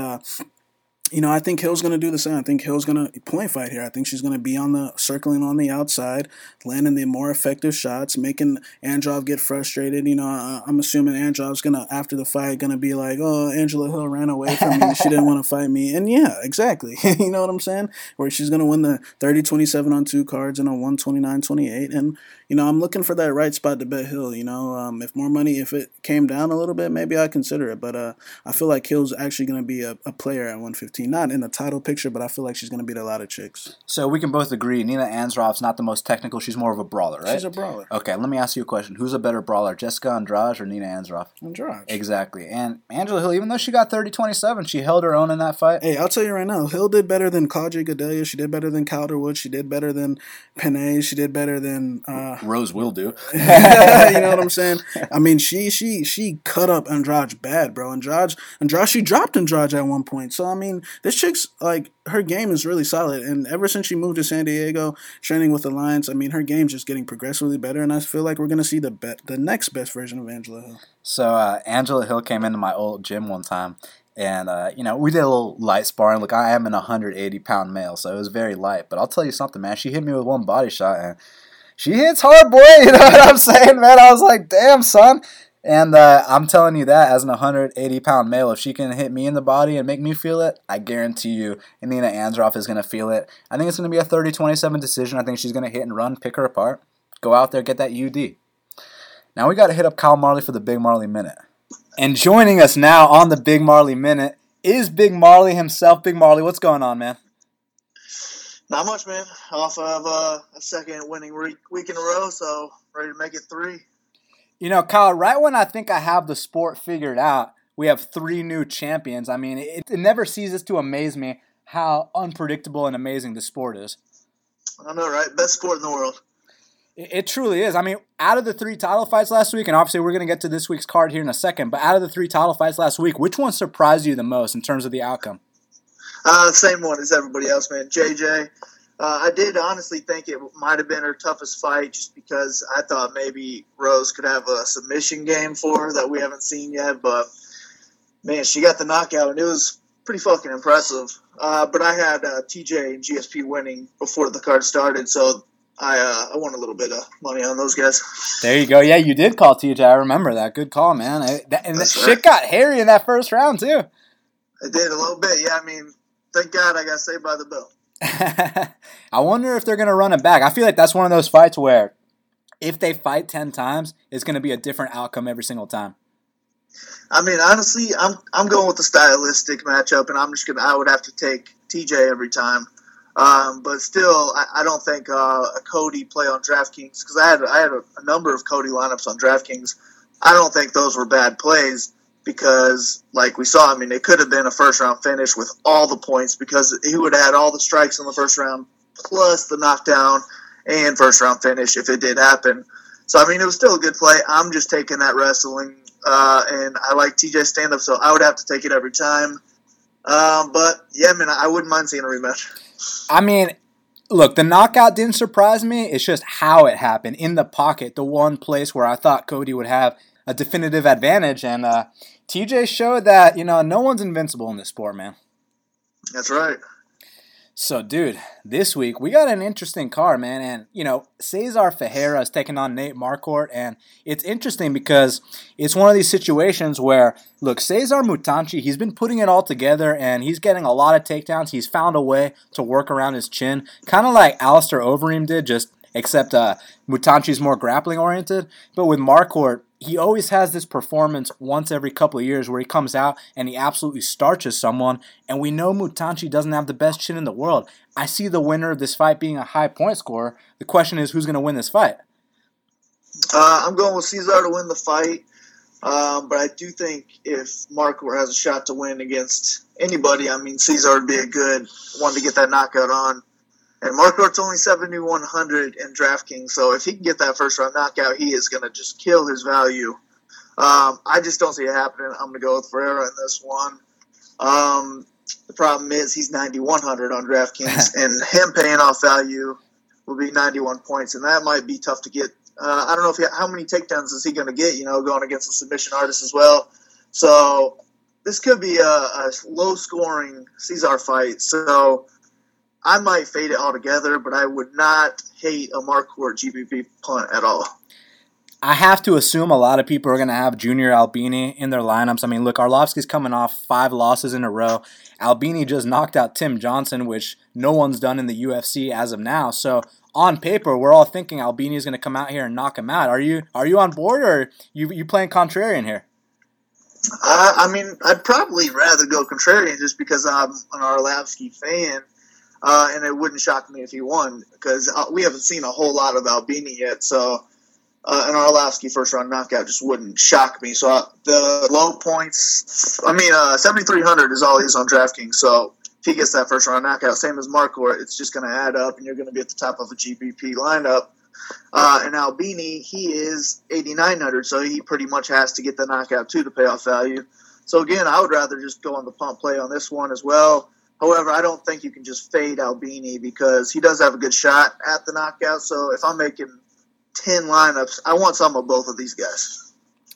you know, I think Hill's going to do the same. I think Hill's going to point fight here. I think she's going to be circling on the outside, landing the more effective shots, making Androv get frustrated. You know, I'm assuming Androv's going to, after the fight, going to be like, oh, Angela Hill ran away from me. She didn't want to fight me. And, yeah, exactly. You know what I'm saying? Where she's going to win the 30-27 on 2 cards and a 129-28. And, you know, I'm looking for that right spot to bet Hill. You know, if it came down a little bit, maybe I'd consider it. But I feel like Hill's actually going to be a player at 150. Not in the title picture, but I feel like she's going to beat a lot of chicks. So we can both agree Nina Anzroff's not the most technical. She's more of a brawler, right? She's a brawler. Okay, let me ask you a question. Who's a better brawler, Jessica Andrade or Nina Anzroff? Andrade. Exactly. And Angela Hill, even though she got 30-27, she held her own in that fight. Hey, I'll tell you right now, Hill did better than Claudia Gadelha. She did better than Calderwood. She did better than Panay. She did better than... Rose will do. You know what I'm saying? I mean, she cut up Andrade bad, bro. She dropped Andrade at one point. So, I mean... this chick's, like, her game is really solid. And ever since she moved to San Diego, training with Alliance, I mean, her game's just getting progressively better. And I feel like we're going to see the next best version of Angela Hill. So Angela Hill came into my old gym one time. And, you know, we did a little light sparring. Look, I am an 180-pound male, so it was very light. But I'll tell you something, man. She hit me with one body shot, and she hits hard, boy. You know what I'm saying, man? I was like, damn, son. And I'm telling you that as an 180-pound male, if she can hit me in the body and make me feel it, I guarantee you Nina Androff is going to feel it. I think it's going to be a 30-27 decision. I think she's going to hit and run, pick her apart, go out there, get that UD. Now we got to hit up Kyle Marley for the Big Marley Minute. And joining us now on the Big Marley Minute is Big Marley himself. Big Marley, what's going on, man? Not much, man. Off of a second winning week in a row, so ready to make it three. You know, Kyle, right when I think I have the sport figured out, we have three new champions. I mean, it never ceases to amaze me how unpredictable and amazing the sport is. I know, right? Best sport in the world. It truly is. I mean, out of the three title fights last week, and obviously we're going to get to this week's card here in a second, but out of the three title fights last week, which one surprised you the most in terms of the outcome? Same one as everybody else, man. JJ. I did honestly think it might have been her toughest fight just because I thought maybe Rose could have a submission game for her that we haven't seen yet. But, man, she got the knockout, and it was pretty fucking impressive. But I had TJ and GSP winning before the card started, so I won a little bit of money on those guys. There you go. Yeah, you did call TJ. I remember that. Good call, man. Shit got hairy in that first round, too. It did a little bit. Yeah, I mean, thank God I got saved by the bell. I wonder if they're going to run it back. I feel like that's one of those fights where if they fight 10 times, it's going to be a different outcome every single time. I mean, honestly, I'm going with the stylistic matchup, and I'm just I would have to take TJ every time. But still, I don't think a Cody play on DraftKings, because I had a number of Cody lineups on DraftKings. I don't think those were bad plays because, like we saw, I mean, it could have been a first-round finish with all the points because he would have had all the strikes in the first round plus the knockdown and first-round finish if it did happen. So, I mean, it was still a good play. I'm just taking that wrestling, and I like TJ stand-up, so I would have to take it every time. But, yeah, man, I wouldn't mind seeing a rematch. I mean, look, the knockout didn't surprise me. It's just how it happened. In the pocket, the one place where I thought Cody would have a definitive advantage. And TJ showed that, you know, no one's invincible in this sport, man. That's right. So, dude, this week we got an interesting card, man. And, you know, Cesar Ferreira is taking on Nate Marquardt. And it's interesting because it's one of these situations where, look, Cesar Mutanchi, he's been putting it all together and he's getting a lot of takedowns. He's found a way to work around his chin, kind of like Alistair Overeem did, just except Mutanchi's more grappling-oriented. But with Marquardt, he always has this performance once every couple of years where he comes out and he absolutely starches someone. And we know Mutanchi doesn't have the best chin in the world. I see the winner of this fight being a high point scorer. The question is, who's going to win this fight? I'm going with Cesar to win the fight. But I do think if Marquardt has a shot to win against anybody, I mean, Cesar would be a good one to get that knockout on. And Marquardt's only 7,100 in DraftKings, so if he can get that first-round knockout, he is going to just kill his value. I just don't see it happening. I'm going to go with Ferreira in this one. The problem is he's 9,100 on DraftKings, and him paying off value will be 91 points, and that might be tough to get. I don't know if how many takedowns is he going to get, you know, going against a submission artist as well. So this could be a low-scoring Cesar fight, so I might fade it altogether, but I would not hate a Marquardt GPP punt at all. I have to assume a lot of people are going to have Junior Albini in their lineups. I mean, look, Arlovski's coming off 5 losses in a row. Albini just knocked out Tim Johnson, which no one's done in the UFC as of now. So on paper, we're all thinking Albini is going to come out here and knock him out. Are you on board, or are you playing contrarian here? I mean, I'd probably rather go contrarian just because I'm an Arlovski fan. And it wouldn't shock me if he won because we haven't seen a whole lot of Albini yet. So an Arlovski first-round knockout just wouldn't shock me. So the low points, 7,300 is all he is on DraftKings. So if he gets that first-round knockout, same as Marquardt, it's just going to add up, and you're going to be at the top of a GPP lineup. And Albini, he is 8,900, so he pretty much has to get the knockout, too, to pay off value. So, again, I would rather just go on the pump play on this one as well. However, I don't think you can just fade Albini because he does have a good shot at the knockout. So if I'm making 10 lineups, I want some of both of these guys.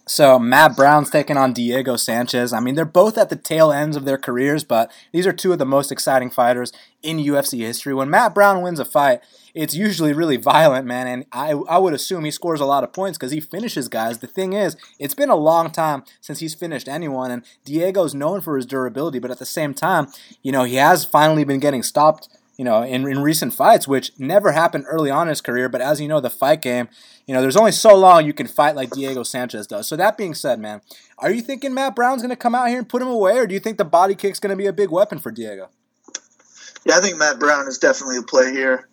So Matt Brown's taking on Diego Sanchez. I mean, they're both at the tail ends of their careers, but these are two of the most exciting fighters in UFC history. When Matt Brown wins a fight, it's usually really violent, man, and I would assume he scores a lot of points because he finishes guys. The thing is, it's been a long time since he's finished anyone, and Diego's known for his durability, but at the same time, you know, he has finally been getting stopped, you know, in recent fights, which never happened early on in his career. But as you know, the fight game, you know, there's only so long you can fight like Diego Sanchez does. So that being said, man, are you thinking Matt Brown's going to come out here and put him away, or do you think the body kick's going to be a big weapon for Diego? Yeah, I think Matt Brown is definitely a play here.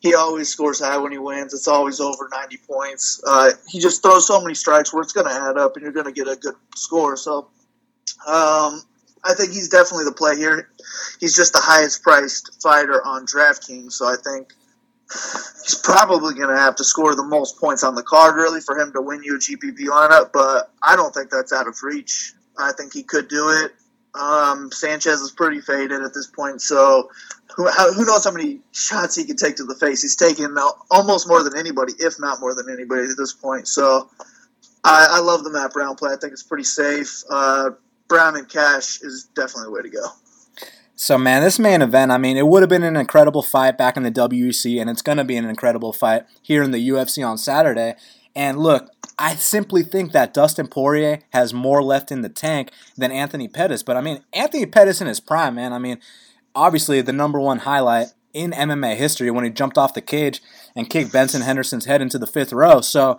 He always scores high when he wins. It's always over 90 points. He just throws so many strikes where it's going to add up, and you're going to get a good score. So I think he's definitely the play here. He's just the highest-priced fighter on DraftKings, so I think he's probably going to have to score the most points on the card, really, for him to win you a GPP lineup, but I don't think that's out of reach. I think he could do it. Sanchez is pretty faded at this point, so who knows how many shots he can take to the face. He's taken almost more than anybody, if not more than anybody at this point. So I love the Matt Brown play. I think it's pretty safe. Brown and cash is definitely the way to go. So, man, this main event, I mean, it would have been an incredible fight back in the WEC, and it's going to be an incredible fight here in the UFC on Saturday. And look, I simply think that Dustin Poirier has more left in the tank than Anthony Pettis. But, I mean, Anthony Pettis in his prime, man, I mean, obviously the number one highlight in MMA history when he jumped off the cage and kicked Benson Henderson's head into the fifth row. So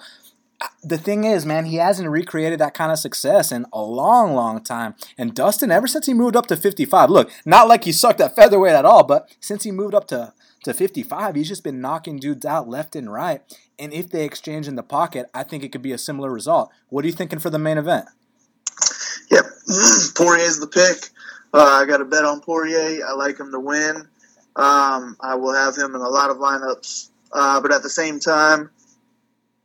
the thing is, man, he hasn't recreated that kind of success in a long, long time. And Dustin, ever since he moved up to 55, look, not like he sucked at featherweight at all, but since he moved up to 55, he's just been knocking dudes out left and right. And if they exchange in the pocket, I think it could be a similar result. What are you thinking for the main event? Yep, Poirier's the pick. I got a bet on Poirier. I like him to win. I will have him in a lot of lineups. But at the same time,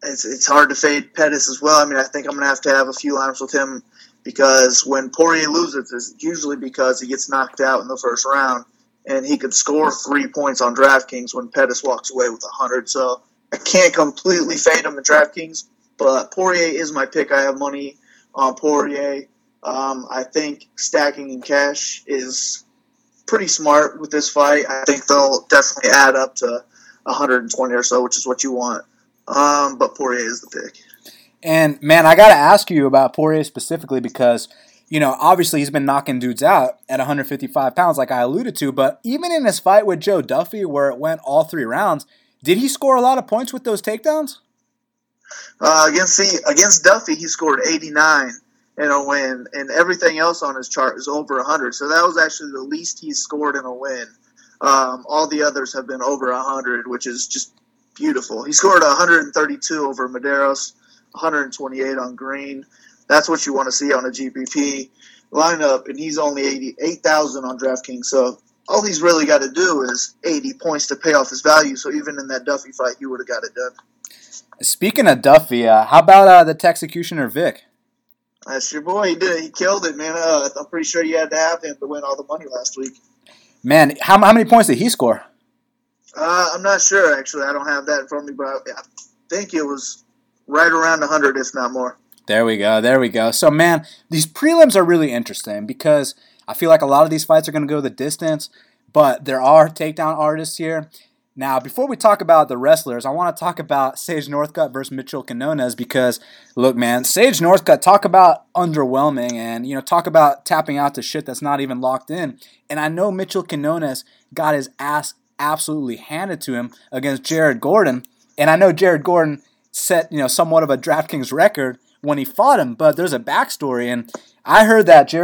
It's hard to fade Pettis as well. I mean, I think I'm going to have a few lineups with him because when Poirier loses, it's usually because he gets knocked out in the first round, and he could score 3 points on DraftKings when Pettis walks away with 100. So I can't completely fade him in DraftKings, but Poirier is my pick. I have money on Poirier. I think stacking in cash is pretty smart with this fight. I think they'll definitely add up to 120 or so, which is what you want. But Poirier is the pick. And, man, I got to ask you about Poirier specifically because, you know, obviously he's been knocking dudes out at 155 pounds like I alluded to, but even in his fight with Joe Duffy where it went all three rounds, did he score a lot of points with those takedowns? Against Duffy, he scored 89 in a win, and everything else on his chart is over 100. So that was actually the least he scored in a win. All the others have been over 100, which is just beautiful. He scored 132 over Medeiros, 128 on Green. That's what you want to see on a GPP lineup, and he's only 88,000 on DraftKings. So all he's really got to do is 80 points to pay off his value. So even in that Duffy fight, he would have got it done. Speaking of Duffy, how about the Texecutioner Vic? That's your boy. He did. He killed it, man. I'm pretty sure you had to have him to win all the money last week. Man, how many points did he score? I'm not sure, actually. I don't have that in front of me, but I think it was right around 100, if not more. There we go. So, man, these prelims are really interesting because I feel like a lot of these fights are going to go the distance, but there are takedown artists here. Now, before we talk about the wrestlers, I want to talk about Sage Northcutt versus Mitchell Quinones because, look, man, Sage Northcutt, talk about underwhelming and, you know, talk about tapping out to shit that's not even locked in. And I know Mitchell Quinones got his ass absolutely handed to him against Jared Gordon, and I know Jared Gordon set, you know, somewhat of a DraftKings record when he fought him, but there's a backstory, and I heard that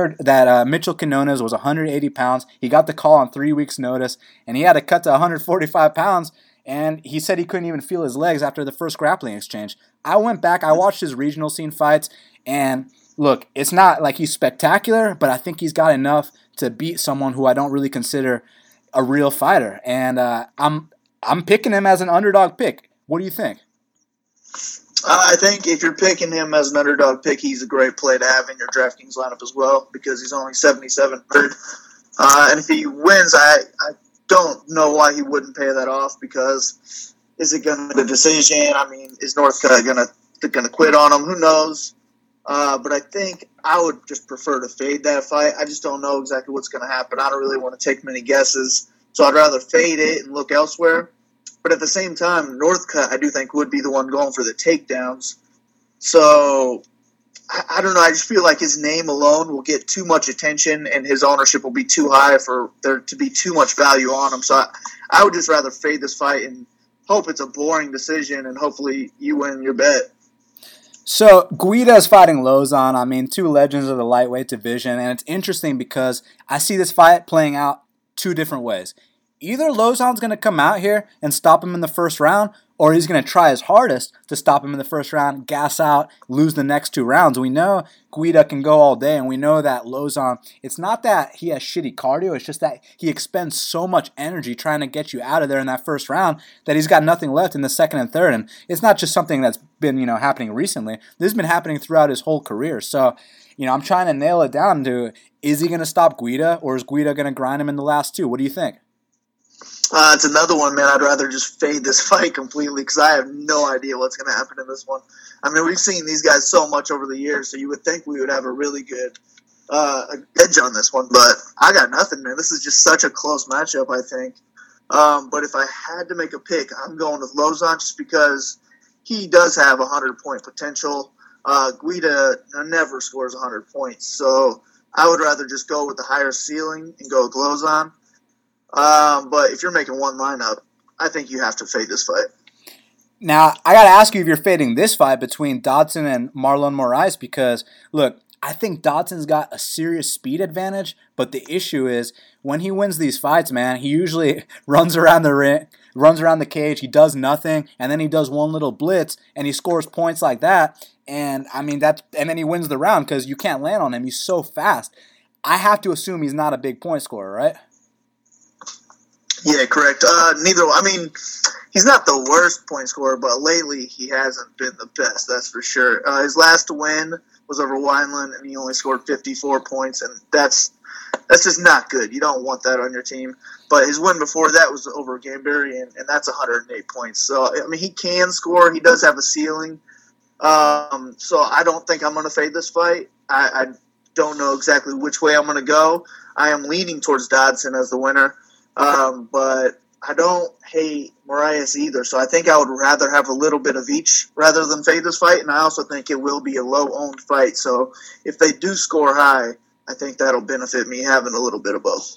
Mitchell Quinones was 180 pounds. He got the call on 3 weeks' notice, and he had to cut to 145 pounds. And he said he couldn't even feel his legs after the first grappling exchange. I went back, I watched his regional scene fights, and look, it's not like he's spectacular, but I think he's got enough to beat someone who I don't really consider a real fighter, and I'm picking him as an underdog pick. What do you think? I think if you're picking him as an underdog pick, he's a great play to have in your DraftKings lineup as well because he's only 7,700. And if he wins, I don't know why he wouldn't pay that off, because is it going to be a decision? I mean, is Northcutt going to quit on him? Who knows? But I think I would just prefer to fade that fight. I just don't know exactly what's going to happen. I don't really want to take many guesses, so I'd rather fade it and look elsewhere. But at the same time, Northcutt, I do think, would be the one going for the takedowns. So, I don't know. I just feel like his name alone will get too much attention, and his ownership will be too high for there to be too much value on him. So, I would just rather fade this fight and hope it's a boring decision, and hopefully you win your bet. So, Guida's fighting Lozano. I mean, two legends of the lightweight division, and it's interesting because I see this fight playing out two different ways. Either Lozano's going to come out here and stop him in the first round, or he's going to try his hardest to stop him in the first round, gas out, lose the next two rounds. We know Guida can go all day, and we know that Lozano, it's not that he has shitty cardio, it's just that he expends so much energy trying to get you out of there in that first round that he's got nothing left in the second and third. And it's not just something that's been, happening recently. This has been happening throughout his whole career. So, I'm trying to nail it down to, is he going to stop Guida, or is Guida going to grind him in the last two? What do you think? It's another one, man. I'd rather just fade this fight completely because I have no idea what's going to happen in this one. I mean, we've seen these guys so much over the years, so you would think we would have a really good edge on this one, but I got nothing, man. This is just such a close matchup, I think. But if I had to make a pick, I'm going with Lozano just because he does have 100-point potential. Guida never scores 100 points, so I would rather just go with the higher ceiling and go with Lozano. But if you're making one lineup, I think you have to fade this fight. Now, I got to ask you if you're fading this fight between Dodson and Marlon Moraes, because, look, I think Dodson's got a serious speed advantage, but the issue is when he wins these fights, man, he usually runs around the ring, runs around the cage, he does nothing, and then he does one little blitz, and he scores points like that, and, I mean, and then he wins the round because you can't land on him. He's so fast. I have to assume he's not a big point scorer, right? Yeah, correct. He's not the worst point scorer, but lately he hasn't been the best, that's for sure. His last win was over Wineland, and he only scored 54 points, and that's just not good. You don't want that on your team. But his win before that was over Gambarian, and that's 108 points. So, he can score. He does have a ceiling. So I don't think I'm going to fade this fight. I don't know exactly which way I'm going to go. I am leaning towards Dodson as the winner. But I don't hate Moraes either, so I think I would rather have a little bit of each rather than fade this fight, and I also think it will be a low-owned fight. So if they do score high, I think that'll benefit me having a little bit of both.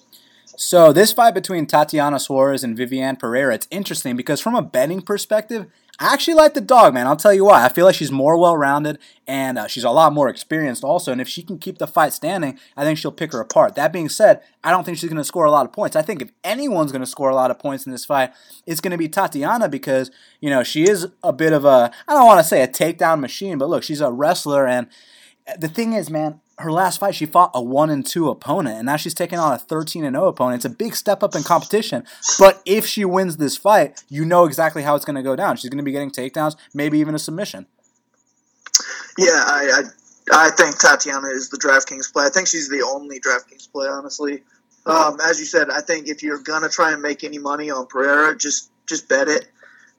So this fight between Tatiana Suarez and Viviane Pereira, it's interesting because from a betting perspective, I actually like the dog, man. I'll tell you why. I feel like she's more well-rounded, and she's a lot more experienced also. And if she can keep the fight standing, I think she'll pick her apart. That being said, I don't think she's going to score a lot of points. I think if anyone's going to score a lot of points in this fight, it's going to be Tatiana because, she is a bit of a, I don't want to say a takedown machine, but look, she's a wrestler. And the thing is, man, her last fight, she fought a 1-2 opponent, and now she's taking on a 13-0 opponent. It's a big step up in competition, but if she wins this fight, you know exactly how it's going to go down. She's going to be getting takedowns, maybe even a submission. Yeah, I think Tatiana is the DraftKings play. I think she's the only DraftKings play, honestly. As you said, I think if you're going to try and make any money on Pereira, just bet it,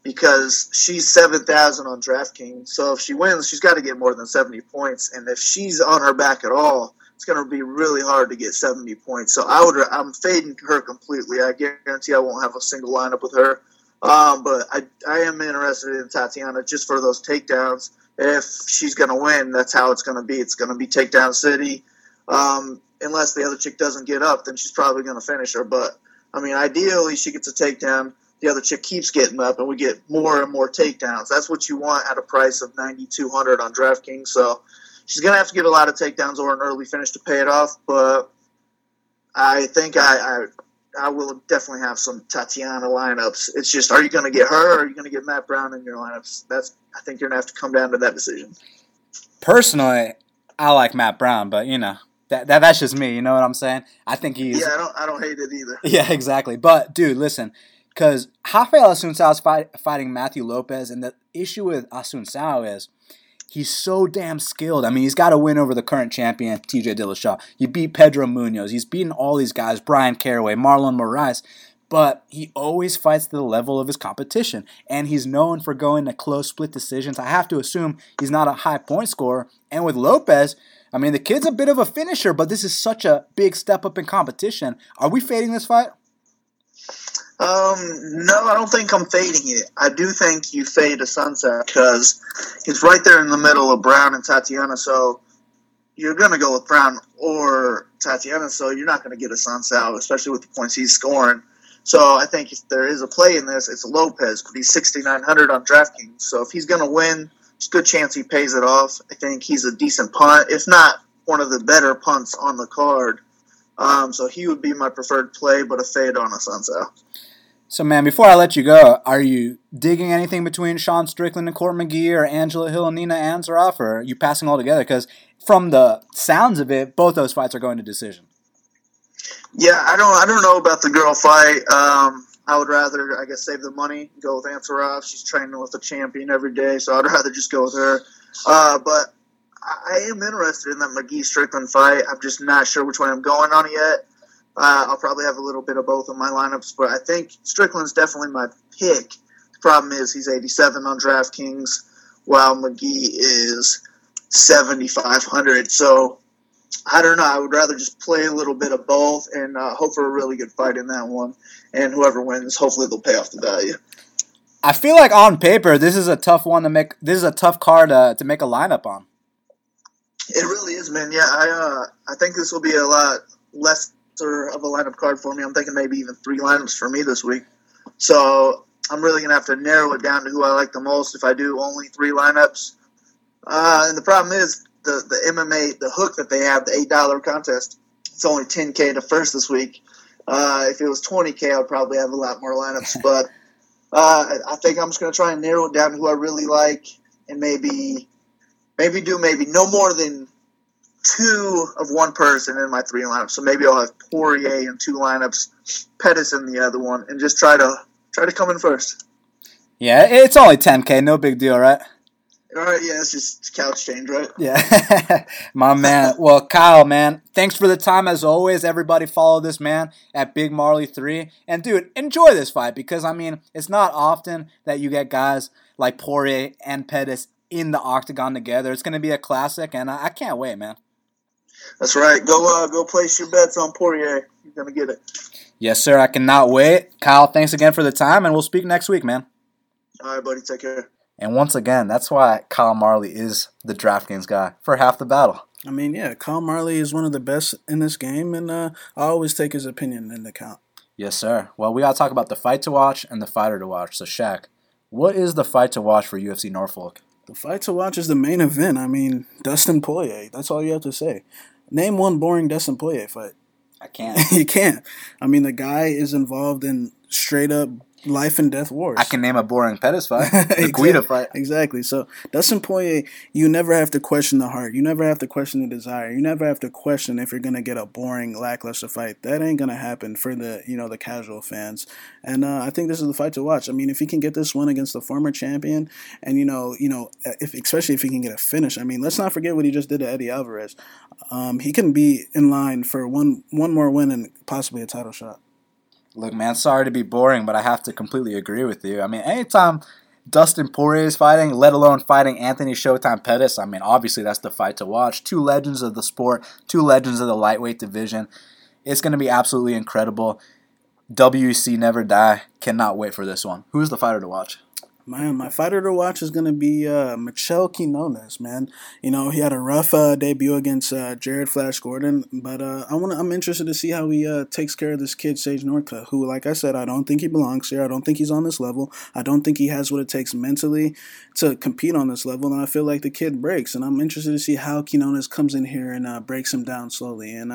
because she's 7,000 on DraftKings. So if she wins, she's got to get more than 70 points. And if she's on her back at all, it's going to be really hard to get 70 points. So I'm fading her completely. I guarantee I won't have a single lineup with her. But I am interested in Tatiana just for those takedowns. If she's going to win, that's how it's going to be. It's going to be takedown city. Unless the other chick doesn't get up, then she's probably going to finish her. But, ideally she gets a takedown. The other chick keeps getting up, and we get more and more takedowns. That's what you want at a price of $9,200 on DraftKings. So she's going to have to get a lot of takedowns or an early finish to pay it off. But I think I will definitely have some Tatiana lineups. It's just, are you going to get her, or are you going to get Matt Brown in your lineups? I think you're going to have to come down to that decision. Personally, I like Matt Brown, but, that's just me. You know what I'm saying? I think he's... Yeah, I don't hate it either. Yeah, exactly. But, dude, listen... Because Rafael Assunção is fighting Matthew Lopez, and the issue with Assunção is He's so damn skilled. I mean, he's got a win over the current champion, TJ Dillashaw. He beat Pedro Munoz. He's beaten all these guys, Brian Caraway, Marlon Moraes. But he always fights to the level of his competition. And he's known for going to close split decisions. I have to assume he's not a high point scorer. And with Lopez, I mean, the kid's a bit of a finisher, but this is such a big step up in competition. Are we fading this fight? No, I don't think I'm fading it. I do think you fade a sunset because he's right there in the middle of Brown and Tatiana. So you're going to go with Brown or Tatiana. So you're not going to get a sunset, especially with the points he's scoring. So I think if there is a play in this, it's Lopez, because he's 6,900 on DraftKings. So if he's going to win, there's a good chance he pays it off. I think he's a decent punt, if not one of the better punts on the card. So he would be my preferred play, but a fade on a sunset. So, man, before I let you go, are you digging anything between Sean Strickland and Court McGee or Angela Hill and Nina Ansaroff, or are you passing all together? Because from the sounds of it, both those fights are going to decision. Yeah, I don't know about the girl fight. I would rather, I guess, save the money, go with Ansaroff. She's training with a champion every day, so I'd rather just go with her. But I am interested in that McGee-Strickland fight. I'm just not sure which way I'm going on it yet. I'll probably have a little bit of both in my lineups, but I think Strickland's definitely my pick. The problem is he's 87 on DraftKings, while McGee is 7,500, so I don't know. I would rather just play a little bit of both and hope for a really good fight in that one. And whoever wins, hopefully they'll pay off the value. I feel like on paper, this is a tough one to make. This is a tough card to make a lineup on. It really is, man. Yeah, I think this will be a lot less of a lineup card for me. I'm thinking maybe even three lineups for me this week. So I'm really going to have to narrow it down to who I like the most if I do only three lineups. And the problem is, The MMA, the hook that they have, the $8 contest, it's only $10K to first this week. If it was $20K, I'd probably have a lot more lineups. But I think I'm just going to try and narrow it down to who I really like and maybe do no more than two of one person in my three lineups. So maybe I'll have Poirier in two lineups, Pettis in the other one, and just try to come in first. Yeah, it's only $10K, no big deal, right? All right, yeah, it's just couch change, right? Yeah. My man. Well, Kyle, man, thanks for the time as always. Everybody follow this man at Big Marley 3. And, dude, enjoy this fight because, I mean, it's not often that you get guys like Poirier and Pettis in the octagon together. It's going to be a classic, and I can't wait, man. That's right. Go place your bets on Poirier. You're going to get it. Yes, sir. I cannot wait. Kyle, thanks again for the time, and we'll speak next week, man. All right, buddy. Take care. And once again, that's why Kyle Marley is the DraftKings guy for half the battle. I mean, yeah, Kyle Marley is one of the best in this game, and I always take his opinion into account. Yes, sir. Well, we got to talk about the fight to watch and the fighter to watch. So, Shaq, what is the fight to watch for UFC Norfolk? The fight to watch is the main event. I mean, Dustin Poirier. That's all you have to say. Name one boring Dustin Poirier fight. I can't. You can't. I mean, the guy is involved in straight-up life and death wars. I can name a boring Pettis fight. The exactly. Guida fight. Exactly. So Dustin Poirier, you never have to question the heart. You never have to question the desire. You never have to question if you're going to get a boring, lackluster fight. That ain't going to happen for the casual fans. And I think this is the fight to watch. I mean, if he can get this one against the former champion, and especially if he can get a finish. I mean, let's not forget what he just did to Eddie Alvarez. He can be in line for one more win and possibly a title shot. Look, man, sorry to be boring, but I have to completely agree with you. I mean, anytime Dustin Poirier is fighting, let alone fighting Anthony Showtime Pettis, I mean, obviously that's the fight to watch. Two legends of the sport, two legends of the lightweight division. It's going to be absolutely incredible. WEC never die. Cannot wait for this one. Who's the fighter to watch? Man, my fighter to watch is going to be Mitchell Quinones, man. You know, he had a rough debut against Jared Flash Gordon, but I'm interested to see how he takes care of this kid, Sage Northcutt, who, like I said, I don't think he belongs here. I don't think he's on this level. I don't think he has what it takes mentally to compete on this level, and I feel like the kid breaks, and I'm interested to see how Quinones comes in here and breaks him down slowly. And,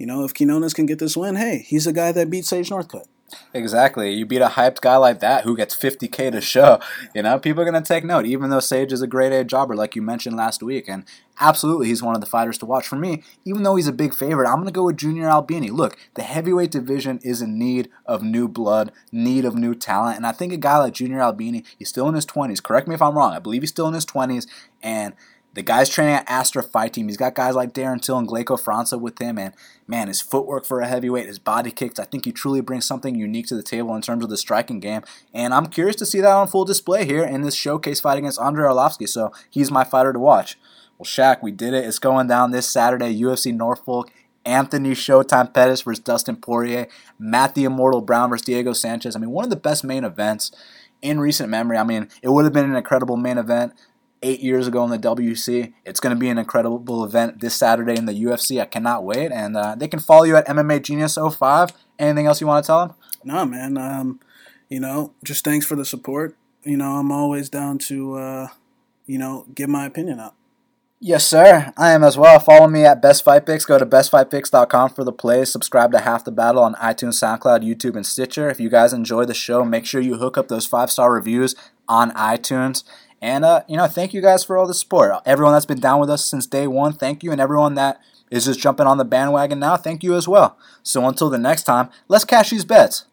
if Quinones can get this win, hey, he's a guy that beat Sage Northcutt. Exactly. You beat a hyped guy like that who gets $50K to show, you know, people are going to take note, even though Sage is a grade A jobber like you mentioned last week. And absolutely, he's one of the fighters to watch. For me, even though he's a big favorite, I'm going to go with Junior Albini. Look, the heavyweight division is in need of new blood, need of new talent. And I think a guy like Junior Albini, he's still in his 20s. Correct me if I'm wrong. I believe he's still in his 20s. And the guy's training at Astra Fight Team. He's got guys like Darren Till and Gleico França with him. And, man, his footwork for a heavyweight, his body kicks, I think he truly brings something unique to the table in terms of the striking game. And I'm curious to see that on full display here in this showcase fight against Andrei Arlovski. So he's my fighter to watch. Well, Shaq, we did it. It's going down this Saturday, UFC Norfolk. Anthony Showtime Pettis versus Dustin Poirier. Matt the Immortal Brown versus Diego Sanchez. I mean, one of the best main events in recent memory. I mean, it would have been an incredible main event 8 years ago in the WC. It's going to be an incredible event this Saturday in the UFC. I cannot wait. And they can follow you at MMA Genius 05. Anything else you want to tell them? No, man. You know, just thanks for the support. You know, I'm always down to, you know, give my opinion out. Yes, sir. I am as well. Follow me at Best Fight Picks. Go to bestfightpicks.com for the plays. Subscribe to Half the Battle on iTunes, SoundCloud, YouTube, and Stitcher. If you guys enjoy the show, make sure you hook up those 5-star reviews on iTunes. And, you know, thank you guys for all the support. Everyone that's been down with us since day one, thank you. And everyone that is just jumping on the bandwagon now, thank you as well. So until the next time, let's cash these bets.